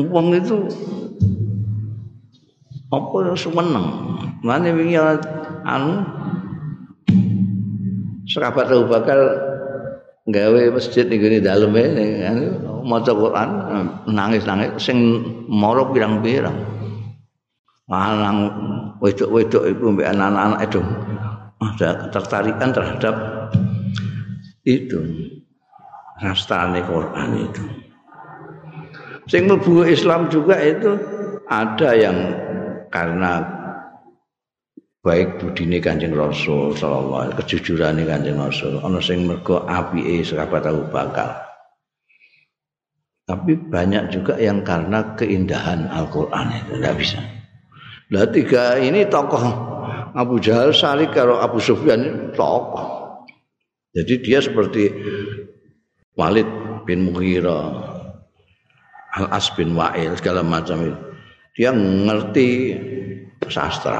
uang itu apa semeneng. Mane wingi anu sahabat Abu Bakar gawe masjid ning ngene daleme maca Quran nangis-nangis sing mara pirang-pirang. Lanang wedok-wedok iku mbek anak-anak edung. Ada ketertarikan terhadap itu rastrane Quran itu. Sing mlebu Islam juga itu ada yang karena baik budine Kanjeng Rasul sallallahu alaihi wasallam, kejujurane Kanjeng Rasul, ana sing mergo apike sahabat Abu Bakar. Tapi banyak juga yang karena keindahan Al-Qur'an itu enggak bisa. Lah tiga ini tokoh Abu Jahal salik karo Abu Sufyan tokoh. Jadi dia seperti Walid bin Mughirah, Al-As bin Wail segala macam itu. dia ngerti sastra.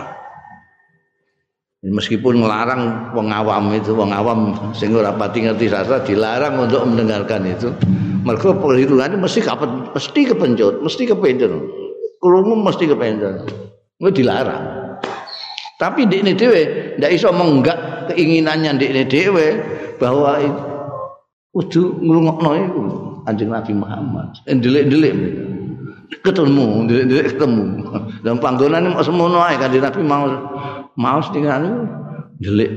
Meskipun ngelarang pengawam itu, pengawam sing ora pati ngerti sastra dilarang untuk mendengarkan itu. Mergo perhitungannya mesti kepencut, mesti kepencut. Krungu mesti kepencut. Kuwi dilarang. Tapi ndekne dhewe ndak iso menggak keinginannya ndekne dhewe bahwa kudu ngrungokno iku Kanjeng Nabi Muhammad. Ndelik-ndelik ketemu, ndelik-ndelik ketemu. Lah panggonane mok semono ae Kanjeng Nabi mau tinggal delik.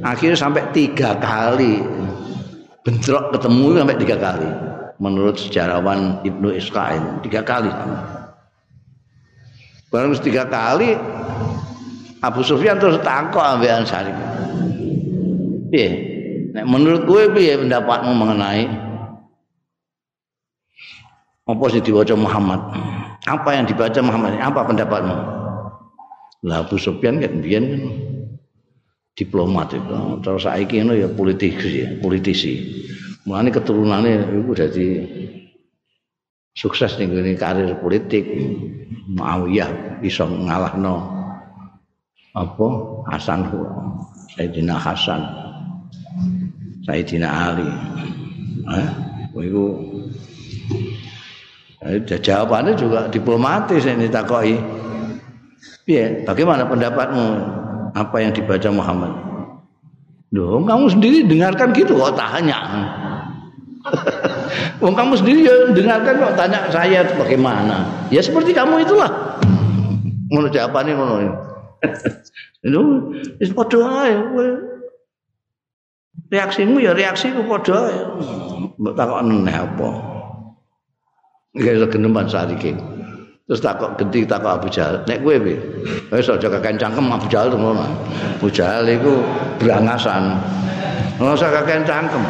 Akhirnya sampai 3 kali bentrok ketemu sampai 3 kali. Menurut sejarawan Ibnu Syihab 3 kali. Barang 3 kali Abu Sufyan terus tangkok ambekan Syarif. Piye? Nek menurut kowe piye pendapatmu mengenai apa sing diwaca Muhammad? Apa yang dibaca Muhammad? Apa pendapatmu? Lah Abu Sufyan kan biyen kan diplomat itu, terus saiki ngono ya politisi. Mulane keturunane iku dadi sukses ning gone karir politik. Muawiyah iso ngalahno apa? Sayyidina Hasan. Sayyidina Ali. Iku jawabannya juga diplomatis yang ditakoi. Ya, bagaimana pendapatmu? Apa yang dibaca Muhammad? Loh, kamu sendiri dengarkan gitu kok tanya. Kamu sendiri dengarkan kok tanya saya bagaimana? Ya seperti kamu itulah. Ngono jawabannya ngono. Loh, wis padha ae kowe. Reaksimu ya reaksiku padha ae. Mbok takokne apa? Nggih keneman sariki. Terus takok genti takok Abu Jahal. Nek kowe piye? Wis aja kakek cangkem Abu Jahal ngono. Abu Jahal iku brangasan. Ora usah kakek cangkem.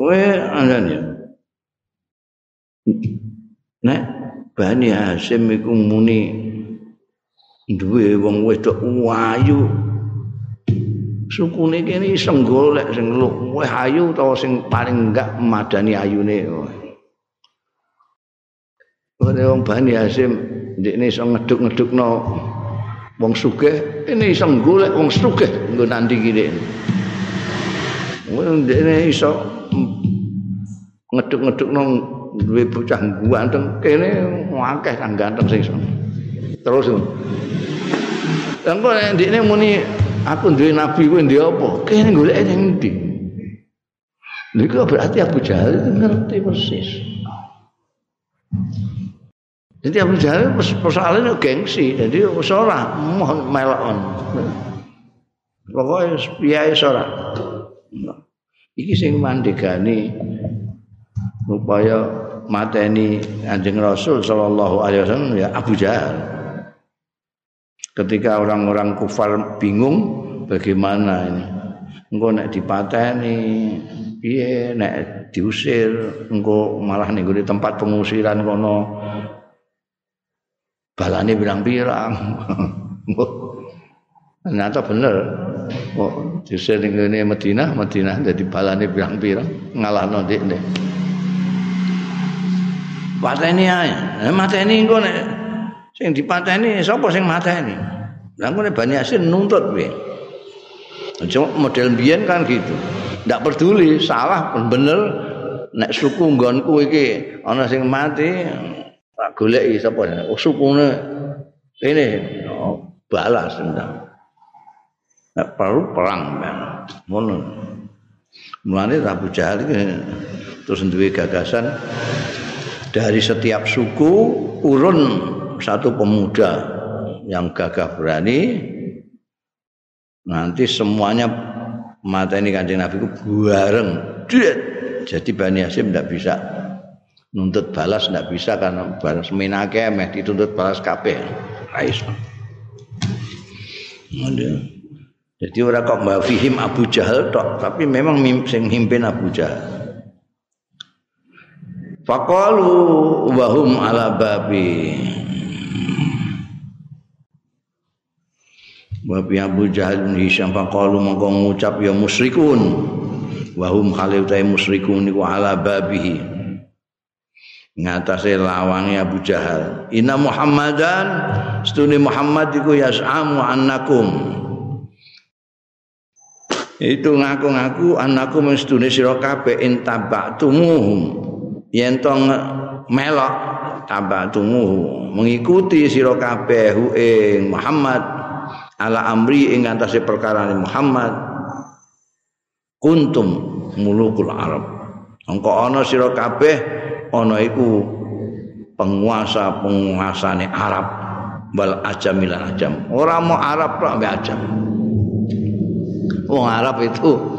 Kowe andan ya. Nek Bani Hasyim iku muni duwe wong wedok ayu. Sukune kene iseng golek sing luwih ayu utawa sing paling enggak madani ayune. Ora wong Bani Hasyim ndekne iso ngeduk-ngedukno wong sugih, kene iseng golek wong sugih nggo nandingi kene. Ndekne iso ngeduk-ngedukno duwe bocah ganteng, kene akeh kang ganteng sing iso. Terus engko ndekne muni aku duwe nabi kowe ndek apa? Kene goleke nang ndi? Niku berarti Abu Jahal itu ngerti persis. Jadi Abu Jahal persoalannya gengsi, jadi ora mohon melokon. Pokoke piye ora. Iki sing mandegani upaya mateni Kanjeng Rasul sallallahu alaihi wasallam ya Abu Jahal. Ketika orang-orang kufar bingung bagaimana ini, engko nek dipateni piye, nek diusir engko malah ning gone tempat pengusiran kono balane pirang-pirang. Ternyata bener kok diusir ning gone Madinah dadi balane pirang-pirang ngalahno ndekne. Pateni ae, mateni engko nek sing dipateni sapa sing mateni? Lah ngene Bani Hasyim nuntut piye? Cuma model mbiyen kan gitu. Ndak peduli salah bener nek suku nggonku iki ana sing mati tak goleki sapa sukune kene balas dendam. Nek perlu perang ngono. Mulane Abu Jahal iki terus duwe gagasan dari setiap suku urun 1 pemuda yang gagah berani, nanti semuanya mateni Kanjeng Nabi ku bareng. Jadi Bani Hasyim ndak bisa nuntut balas, ndak bisa karena balas menake meh dituntut balas kabeh. Aisyah. Jadi ora kok mbafihim Abu Jahal tok, tapi memang sing mimpin Abu Jahal. Faqalu wa hum ala babi. Babi Abu Jahal bin Hisham faqalu mongko ngucap ya musyrikun wa hum khalil ta musyrikun iku ala babihi ngatasi lawangi Abu Jahal. Inna Muhammadan stuni Muhammad iku yas'amu annakum. Itu ngaku-ngaku annakum stuni sira kabeh intaba'tumuhum. Yen to melok taba'tumuhu mengikuti sira kabeh ing Muhammad ala amri ing ngatasi perkarane Muhammad. Kuntum mulukul Arab. Engko ana sira kabeh ana iku penguasa-penguasane Arab wal ajamilan ajam. Ora mau Arab tok mbek ajam. Wong Arab itu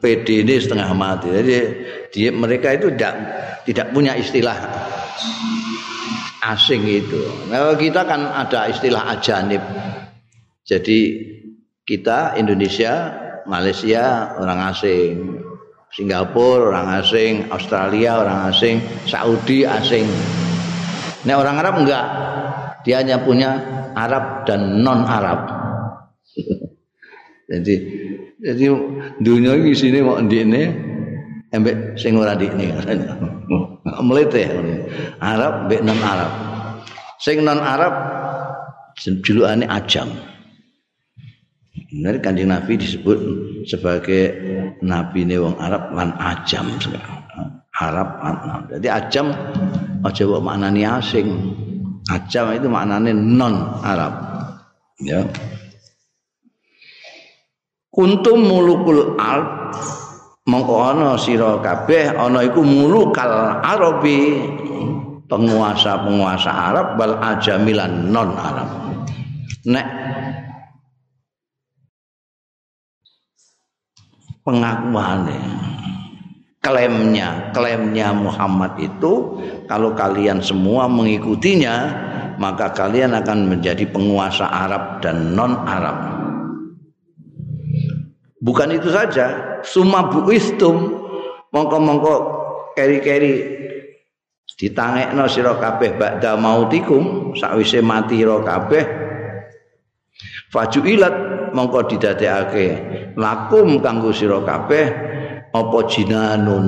PD-ne setengah mati. Jadi mereka itu tidak punya istilah asing itu. Nah, kita kan ada istilah ajanib. Jadi kita Indonesia, Malaysia orang asing. Singapura orang asing, Australia orang asing, Saudi asing. Nah orang Arab enggak, dia hanya punya Arab dan non Arab. jadi dunia di sini mau ndikne, embek sing ora ndikne. Mleteh Arab mbek non Arab. Sing non Arab julukane ajam. Benar Kanjeng Nabi disebut sebagai nabi ne wong Arab lan ajam. Arab lan. Jadi ajam aja kok maknane asing. Ajam itu maknane non Arab. Ya. Kuntum mulukul Arab, mongko ana sira kabeh ana iku mulukal Arabi, penguasa-penguasa Arab bal ajamilan non Arab. Nek pengakuannya, klaimnya Muhammad itu kalau kalian semua mengikutinya maka kalian akan menjadi penguasa Arab dan non-Arab. Bukan itu saja, summa buistum mongko-mongko keri-keri ditangekno sira kabeh ba'da mautikum sakwise mati sira kabeh fajuilat mongko didadekake lakum kanggo sira kabeh apa jinanun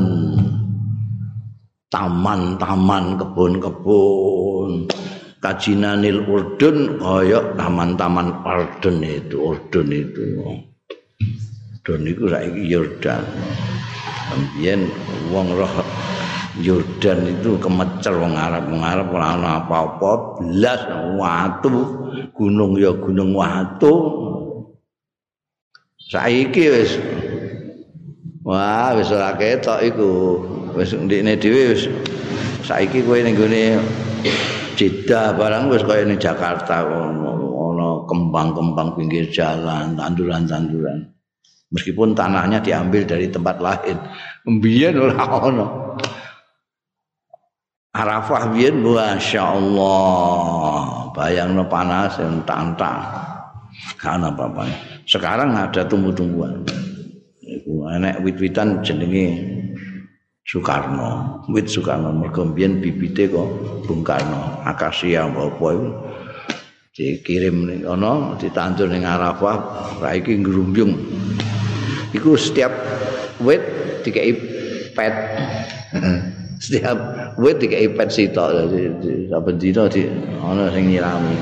taman-taman kebun-kebun kajinanil Urdun kaya taman-taman Urdun itu Urdun iku saiki Yordan. Ambiyen wong roh Yordan itu kemecer wong Arab ora ana apa-apa blas watu gunung ya gunung watu. Saiki wis wah wis ora ketok iku wis ndikne dhewe wis saiki kowe ning gone Jeddah barang wis kaya ning Jakarta ono kembang-kembang pinggir jalan tanduran-tanduran meskipun tanahnya diambil dari tempat lain mbiyen ora ono Arafah mbiyen masyaallah bayangno panas entang-entang kan apa-apa. Sekarang ada tumbuh-tumbuhan. Enak wit-witan jenenge Soekarno. Wit Soekarno mergo mbiyen bibite kok Bung Karno. Akasia apa iku dikirim ning ana ditandur ning Arafah, saiki ngrumbyung. Iku setiap wit dikeki pet. Setiap wit dikeki pet sitok. Saben dina ana sing nyirami.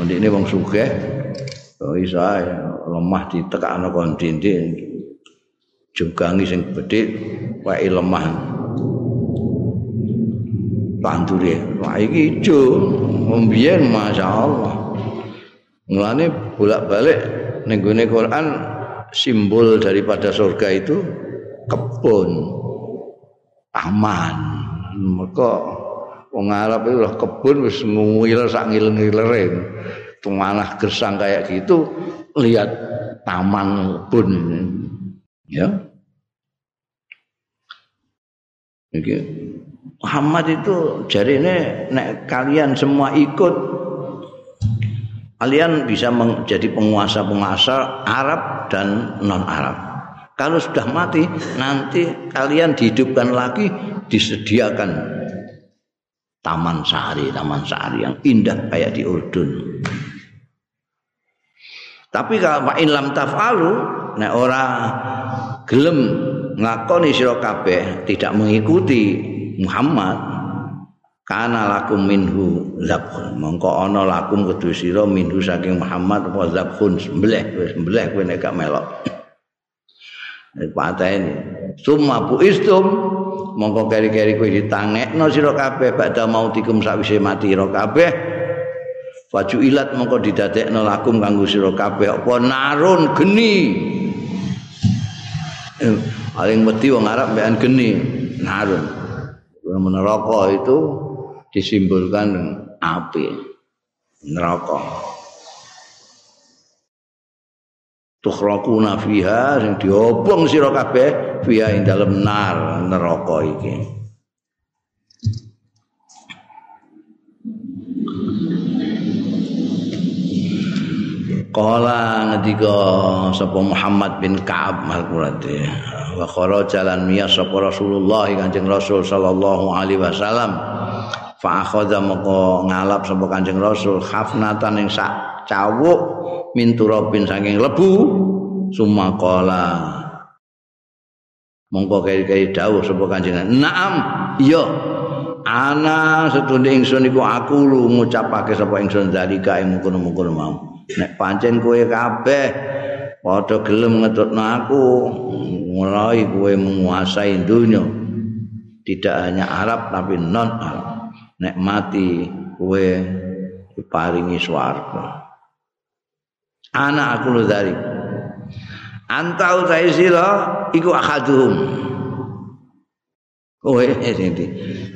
Ndekne wong sugih Isa lemah ditekakno kon dinding jogangi sing bedhik wae lemah tandure wae iki ijo mbiyen masyaallah mulane bolak-balik ning gone Quran simbol daripada surga itu kebun taman maka wong Arab itu lah kebun wis nguwil sak ngil-ngilere tumanah gersang kayak gitu lihat taman pun ya. Iki Muhammad itu jarine nek kalian semua ikut kalian bisa menjadi penguasa-penguasa Arab dan non-Arab. Kalau sudah mati nanti kalian dihidupkan lagi disediakan taman sari yang indah kayak di Urdun. Tapi kalau Pak Inlam Tafalu, nek ora gelem ngakoni sira kabeh, tidak mengikuti Muhammad, kana lakum minhu zabhun, mongko ana lakum kudu sira minhu saking Muhammad apa zabhun, sembelih wis sembelih kowe nek gak melok. Pateni summa buistum, mongko keri-keri kowe ditangekno sira kabeh badha mautikum sawise mati sira kabeh. Faju ilat mongko didadekno lakum kanggo sira kabeh apa narun geni. Paling mesti wong Arab mbekan geni, narun. Neraka itu disimbolkan dengan api neraka. Tukhraquna fiha, sing diobong sira kabeh fiha ing dalem nar neraka iki. Qala ngendika sapa Muhammad bin Kab al-Qurazi, wa kharaja lan miya sapa Rasulullah Kanjeng Rasul sallallahu alaihi wasallam, fa akhadha moko ngalap sapa Kanjeng Rasul khafnatan ing sak cawuk min turabin saking lebu, summa qala mongko keri-keri dawuh sapa Kanjeng Naam, iya ana setune ingsun iku aku lu ngucapake sapa ingsun zalika ing mungkon-mungkon mau, nek pancen kowe kabeh padha gelem ngetutno aku mulai kowe menguasai dunya, tidak hanya Arab tapi non Arab, nek mati kowe diparingi swarga. Ana aku nudari antau taisila iku akhaduhum, kowe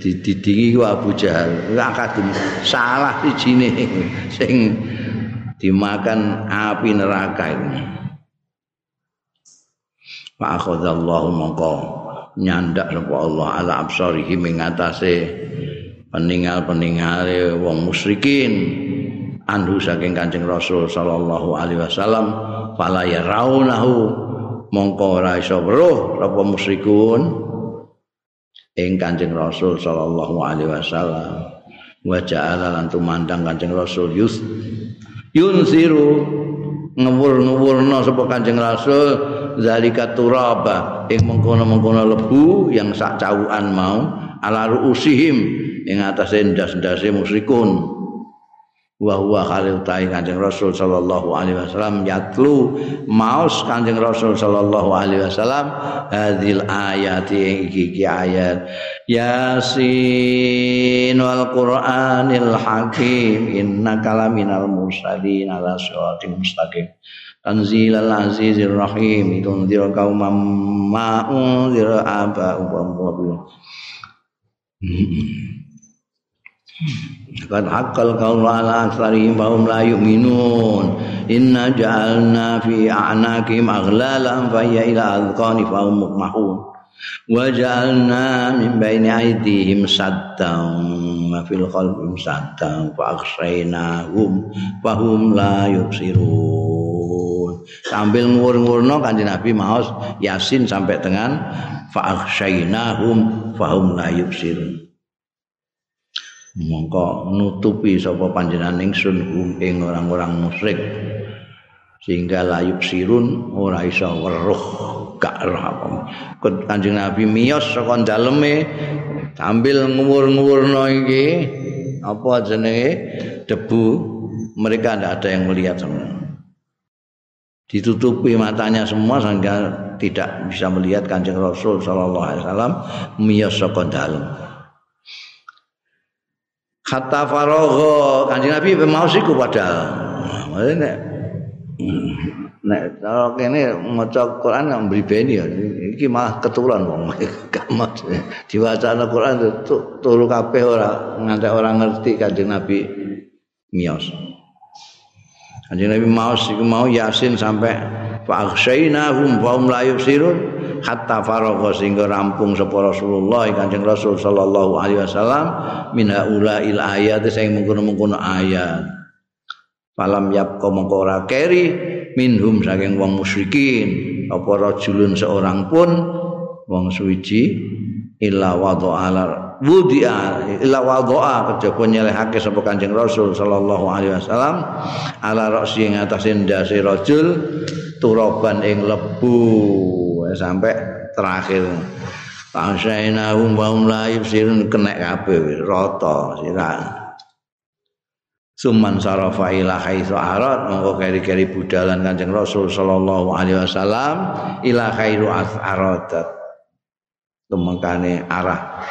didingi ku Abu Jahal akhaduhum, salah sijine sing dimakan api neraka ini. Fa akhadallahu mongko nyandak sapa Allah ala absarihi mengatasi peninggal-peningale wong musyrikin anhu saking Kanjeng Rasul sallallahu alaihi wasallam, fala yaraunahu mongko ora iso weruh apa musyrikun ing Kanjeng Rasul sallallahu alaihi wasallam, wa ja'ala lan tumandang Kanjeng Rasul yunsiru ngewul-ngewulna sapa Kanjeng Rasul zalika turaba ing mengkono-mengkono lebu yang sak cawukan mau ala ruusihim ing atase ndas-ndase musyrikun, wa huwa khalil ta'ala Kanjeng Rasul sallallahu alaihi wasallam yatlu maus Kanjeng Rasul sallallahu alaihi wasallam hadil ayati iki ayat Yasin wal Qur'anil hakim innaka laminal mursalin ala siratim mustaqim tanzilal azizir rahim tunzir qauman ma unzir aba'uhum. Qad haqqal qawlu ala aktharihim wa hum la yu'minun. Inna ja'alna fi a'naqihim aghlalan fa hiya ila adqani fa hum muqmahun. Wa ja'alna min baini aydihim saddan wa fil qalbihim saddan fa aghshaynahum fa hum la yubsirun. Sambil ngurung-ngurungno Kanjeng Nabi maos Yasin sampai dengan fa aghshaynahum fa hum la yubsirun. Mongko nutupi sapa panjenengan ingsun ing orang-orang musyrik sehingga layub sirun ora iso weruh gak roh apa. Kanjeng Nabi miyos saka daleme sambil ngewur-ngewurna iki apa jenenge debu, mereka ndak ada yang melihat semua. Ditutupi matanya semua sehingga tidak bisa melihat Kanjeng Rasul sallallahu alaihi wasallam miyos saka dalem. Hatta faragha Kanjeng Nabi maos iku padahal nek cara kene maca Quran gak mbribeni ya iki malah ketulan wong gak maca diwacana Quran turu kabeh ora ngantek ora ngerti Kanjeng Nabi miyos. Kanjeng Nabi maos iku mau Yasin sampai fa aghshaynahum wa hum la yubsirun hatta faragha sehingga rampung sapa Rasulullah Kanjeng Rasul sallallahu alaihi wasallam min haulail ayat sing mengkono-mengkono ayat. Falam yabqa mongko ora keri minhum saking wong musyrikin apa rajulun seorang pun wong suwiji illa wada'al wudi'a illa wada'a kejaba nyelehake sapa Kanjeng Rasul sallallahu alaihi wasallam ala ra'si ing atase ndase rajul turaban ing lebu sampai terakhir Fa'asainahum wa hum la yubsirun, kena kabeh rata siran. Suman sarafa ila haitsu arat, monggo keri-keri budalan Kanjeng Rasul sallallahu alaihi wasallam ila khairu asaratat. Temengkane arah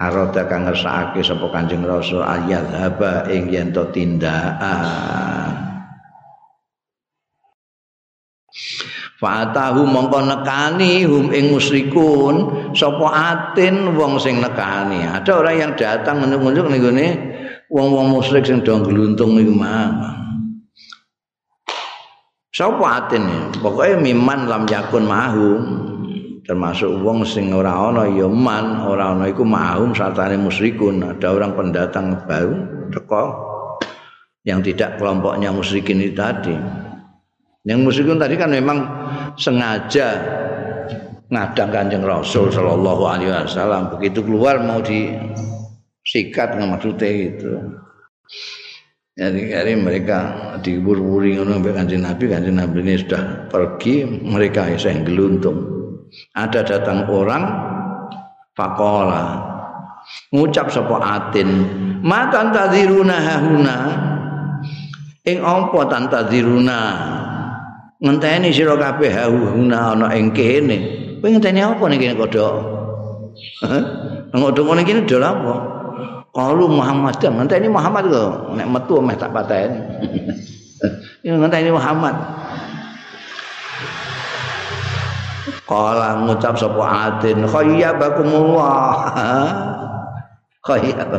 arada kang ngersakake sapa Kanjeng Rasul ayat haba ing yen to tindakan. Fa'atahu mongko nekani hum ing musyrikun sapa atin wong sing nekani. Ada orang yang datang menunjuk-nunjuk ning gone wong-wong musyrik sing do gluntung iku mah. Sapa atin pokoke miman lam yakun mahum, termasuk wong sing ora ana ya man, ora ana iku mahum sartane musyrikun. Ada orang pendatang baru teko yang tidak kelompoknya musyrikin itu tadi. Yang musyrikin tadi kan memang sengaja ngadang Kanjeng Rasul sallallahu alaihi wasallam, begitu keluar mau disikat maksudnya gitu. Jadi mereka diburu-buru ngono sampai Kanjeng Nabi ini sudah pergi, mereka iseng geluntung. Ada datang orang faqala, ngucap sapa atin, "Ma tantaziruna hahuna?" Ing apa tantaziruna? Ngenteni sira kabeh hauna ana ing kene. Kowe ngenteni apa ning kene kodhok? Heh. Nang kodhok ning kene dol apa? Kalu Muhammad, ngenteni Muhammad kok. Nek metu meh tak pateni. Ya ngenteni Muhammad. Kala ngucap sapa atin, khayyabakumullah. Khayyab.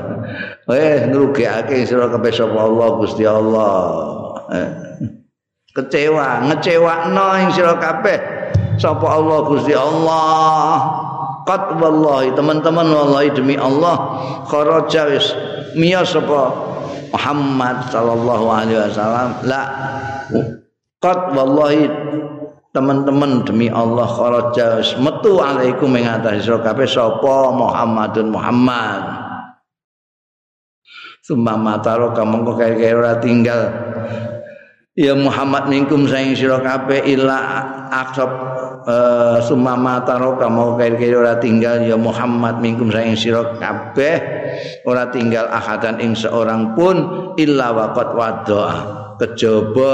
Ngrugekake sira kabeh sapa Allah Gusti Allah. Kecewa, ngecewakno ing sira kabeh sapa Allah Gusti Allah. Qad wallahi, teman-teman wallahi demi Allah, kharaja wis miyas sapa Muhammad sallallahu alaihi wasallam. La qad wallahi, teman-teman demi Allah, kharaja wis metu alaikum ing atase sira kabeh sapa Muhammadun Muhammad. Sumamataro kamangka kaya-kaya ora tinggal ya Muhammad minkum saing sira kabeh ila aksab sumama taroka mau kaya-kaya ora tinggal ya Muhammad minkum saing sira kabeh ora tinggal ahadan ing seorang pun illa waqat wadaa kejaba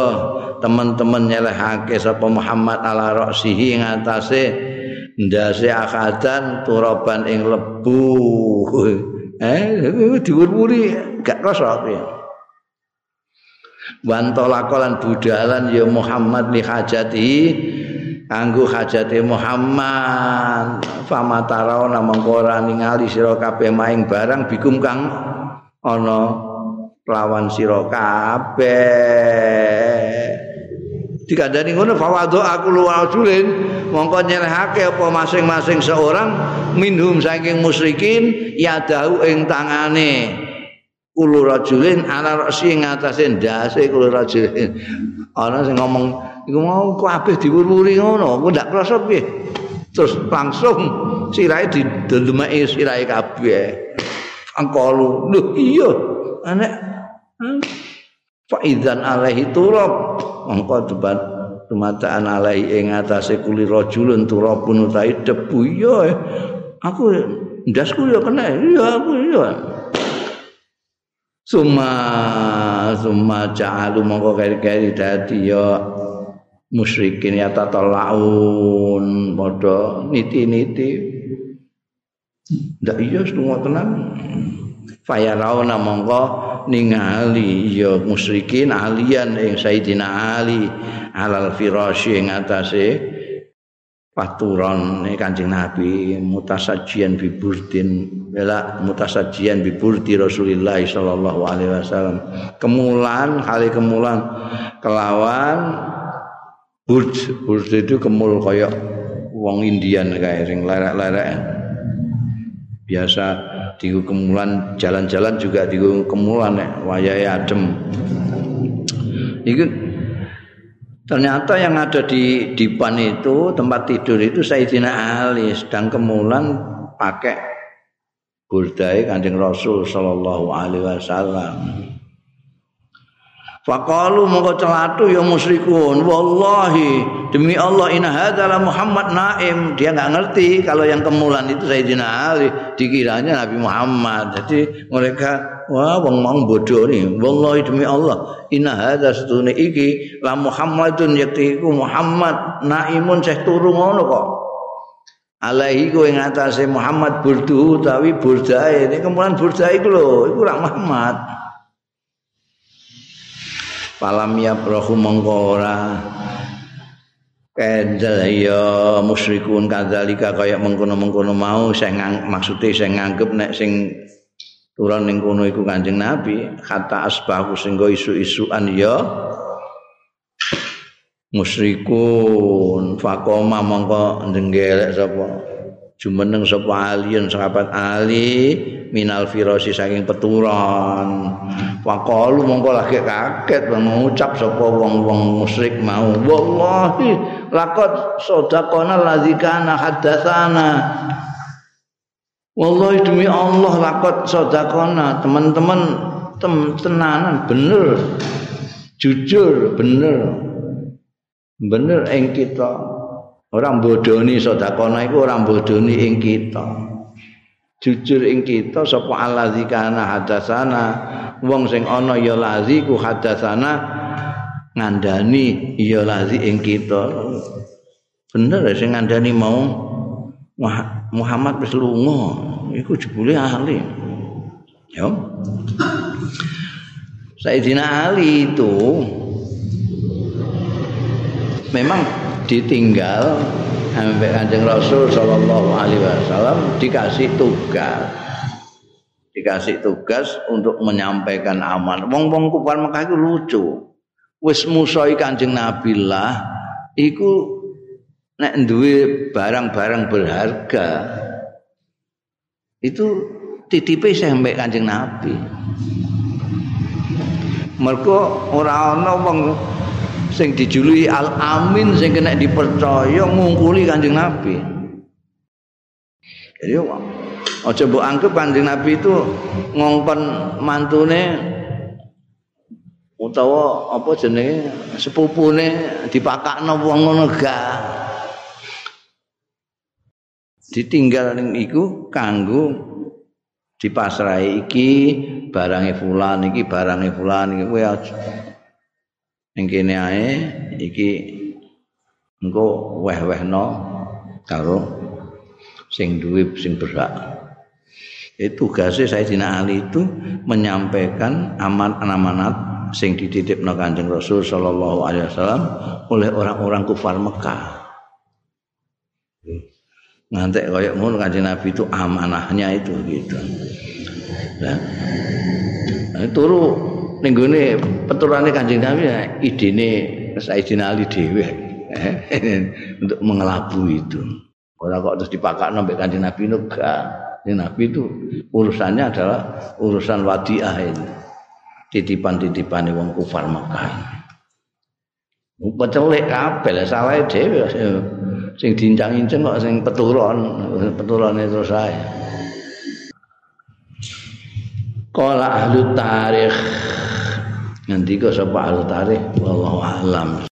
teman-teman nyelehake sapa Muhammad ala ra'sihi ing atase ndase ahadan turaban ing lebu diwur-wuri gak rasa ya. Wantolakolan budalan ya Muhammad li hajati kanggo hajate Muhammad famataraona mengkora ningali sira kabeh maing barang bikum kang ana lawan sira kabeh dikandani ngono fawadhu aku luwajulin mongko nyelehake apa masing-masing seorang minhum saking musyrikin ya dahu ing tangane kulo rajulin ana rasi ngatasi ndase kulo rajulin ana sing ngomong iku mau kabeh diwur-wuri ngono aku ndak krasa piye terus langsung sirahe didelumeki sirahe kabeh angkalu lho iya ana fa idzan alaihi turab mongko debat tumataan alaihi ing atase kulo rajulun turabun utahe debu ya aku ndasku ya kena ya aku ya Suma ja'alu mongko keri-keri dadi ya musyrikin ya tatalaun padha niti-niti ndak iya sungo tenan fayarauna mongko ningali ya musyrikin alian ing Sayyidina Ali alal firasy ing atase paturon Kanjeng Nabi mutasajjian bi burdin wala mutasajjian bi burdi Rasulillah sallallahu alaihi wasallam kemulan kali kemulan kelawan burd itu kemul kaya wong Indian kae sing lerek-lerek biasa diku kemulan jalan-jalan juga diku kemulan wayahe adem iki. Ternyata yang ada di dipan itu tempat tidur itu Sayyidina Ali sedang kemulan pakai burdai Kanjeng Rasul sallallahu alaihi wasallam. Faqalu mongko celatu ya musyrikun, wallahi demi Allah inna hadzal Muhammad naim. Dia enggak ngerti kalau yang kemulan itu Sayyidina Ali, dikiranya Nabi Muhammad. Jadi mereka wah wong mau bodoh nih. Wallahi demi Allah inna hadzal satune iki la Muhammadun yaktiku Muhammad naimun seh turu ngono kok. Alaihi kowe ngatasé Muhammad burdu utawi burdae. Nek kemulan burdae iku lho, iku ra Muhammad. Falam ya prohu mongko ora kendel ya musyrikun kadzalika kaya mengkono-mengkono mau sing maksude sing nganggep nek sing turun ning kono iku Kanjeng Nabi kata asbahu sing go isu-isuan ya musyrikun. Faqoma mongko ndenggelek sapa jumeneng sapa alien sahabat Ali minal firosi saking peturon. Faqalu mongko lagi kaget mengucap sapa wong-wong musyrik mau wallahi laqad sadaqana allazi kana hadatsana. Wallahi demi Allah laqad sadaqana, teman-teman tenanan bener, jujur bener ing kita. Orang bodoni sodakona itu orang bodoni ing kita, jujur ing kita. Sopo alazi kana hadasana, wong sing ono ya lazi ku hadasana ngandani ya lazi ing kita. Bener ya sing ngandani mau Muhammad wis lunga, iku jebule ahli. Ya. Sayyidina Ali itu memang ditinggal sampai Kanjeng Rasul sallallahu alaihi wasallam dikasih tugas untuk menyampaikan amanah. Wong-wong kufar Mekah itu lucu. Wis musoi Kanjeng Nabi lah iku nek duwe barang-barang berharga itu titipe sampai Kanjeng Nabi. Mergo ora ana wong sing dijuluki Al-Amin sing kena dipercaya ngungkuli Kanjeng Nabi. Jadi aja mbok anggap Kanjeng Nabi itu ngongkon mantune utawa apa jenenge sepupune dipakakno wong ngono gak. Ditinggal ning iku kanggo dipasrahi iki barange fulan iki barange fulan iki kowe aja ning kene ae iki engko weh-wehno karo sing duwe sing berhak. Itu tugasnya Sayyidina Ali itu menyampaikan amanat sing dititipno Kanjeng Rasul sallallahu alaihi wasallam oleh orang-orang kufar Mekah. Ngantek koyo ngono Kanjeng Nabi itu amanahnya itu gitu. Nah, turu ning gone peturane Kanjeng Nabi idene Sayyidina Ali dhewe untuk mengelabui itu. Ora kok terus dipakakno mbek Kanjeng Nabi no gak. Nabi itu urusannya adalah urusan wadiah ini. Titipan-titipane wong kufar Mekah. Pecelek kabeh salah dhewe sing diincang-incang kok sing peturane terus ae. Qala ahli tarikh ngendika sapa ahli tarikh wallahu a'lam.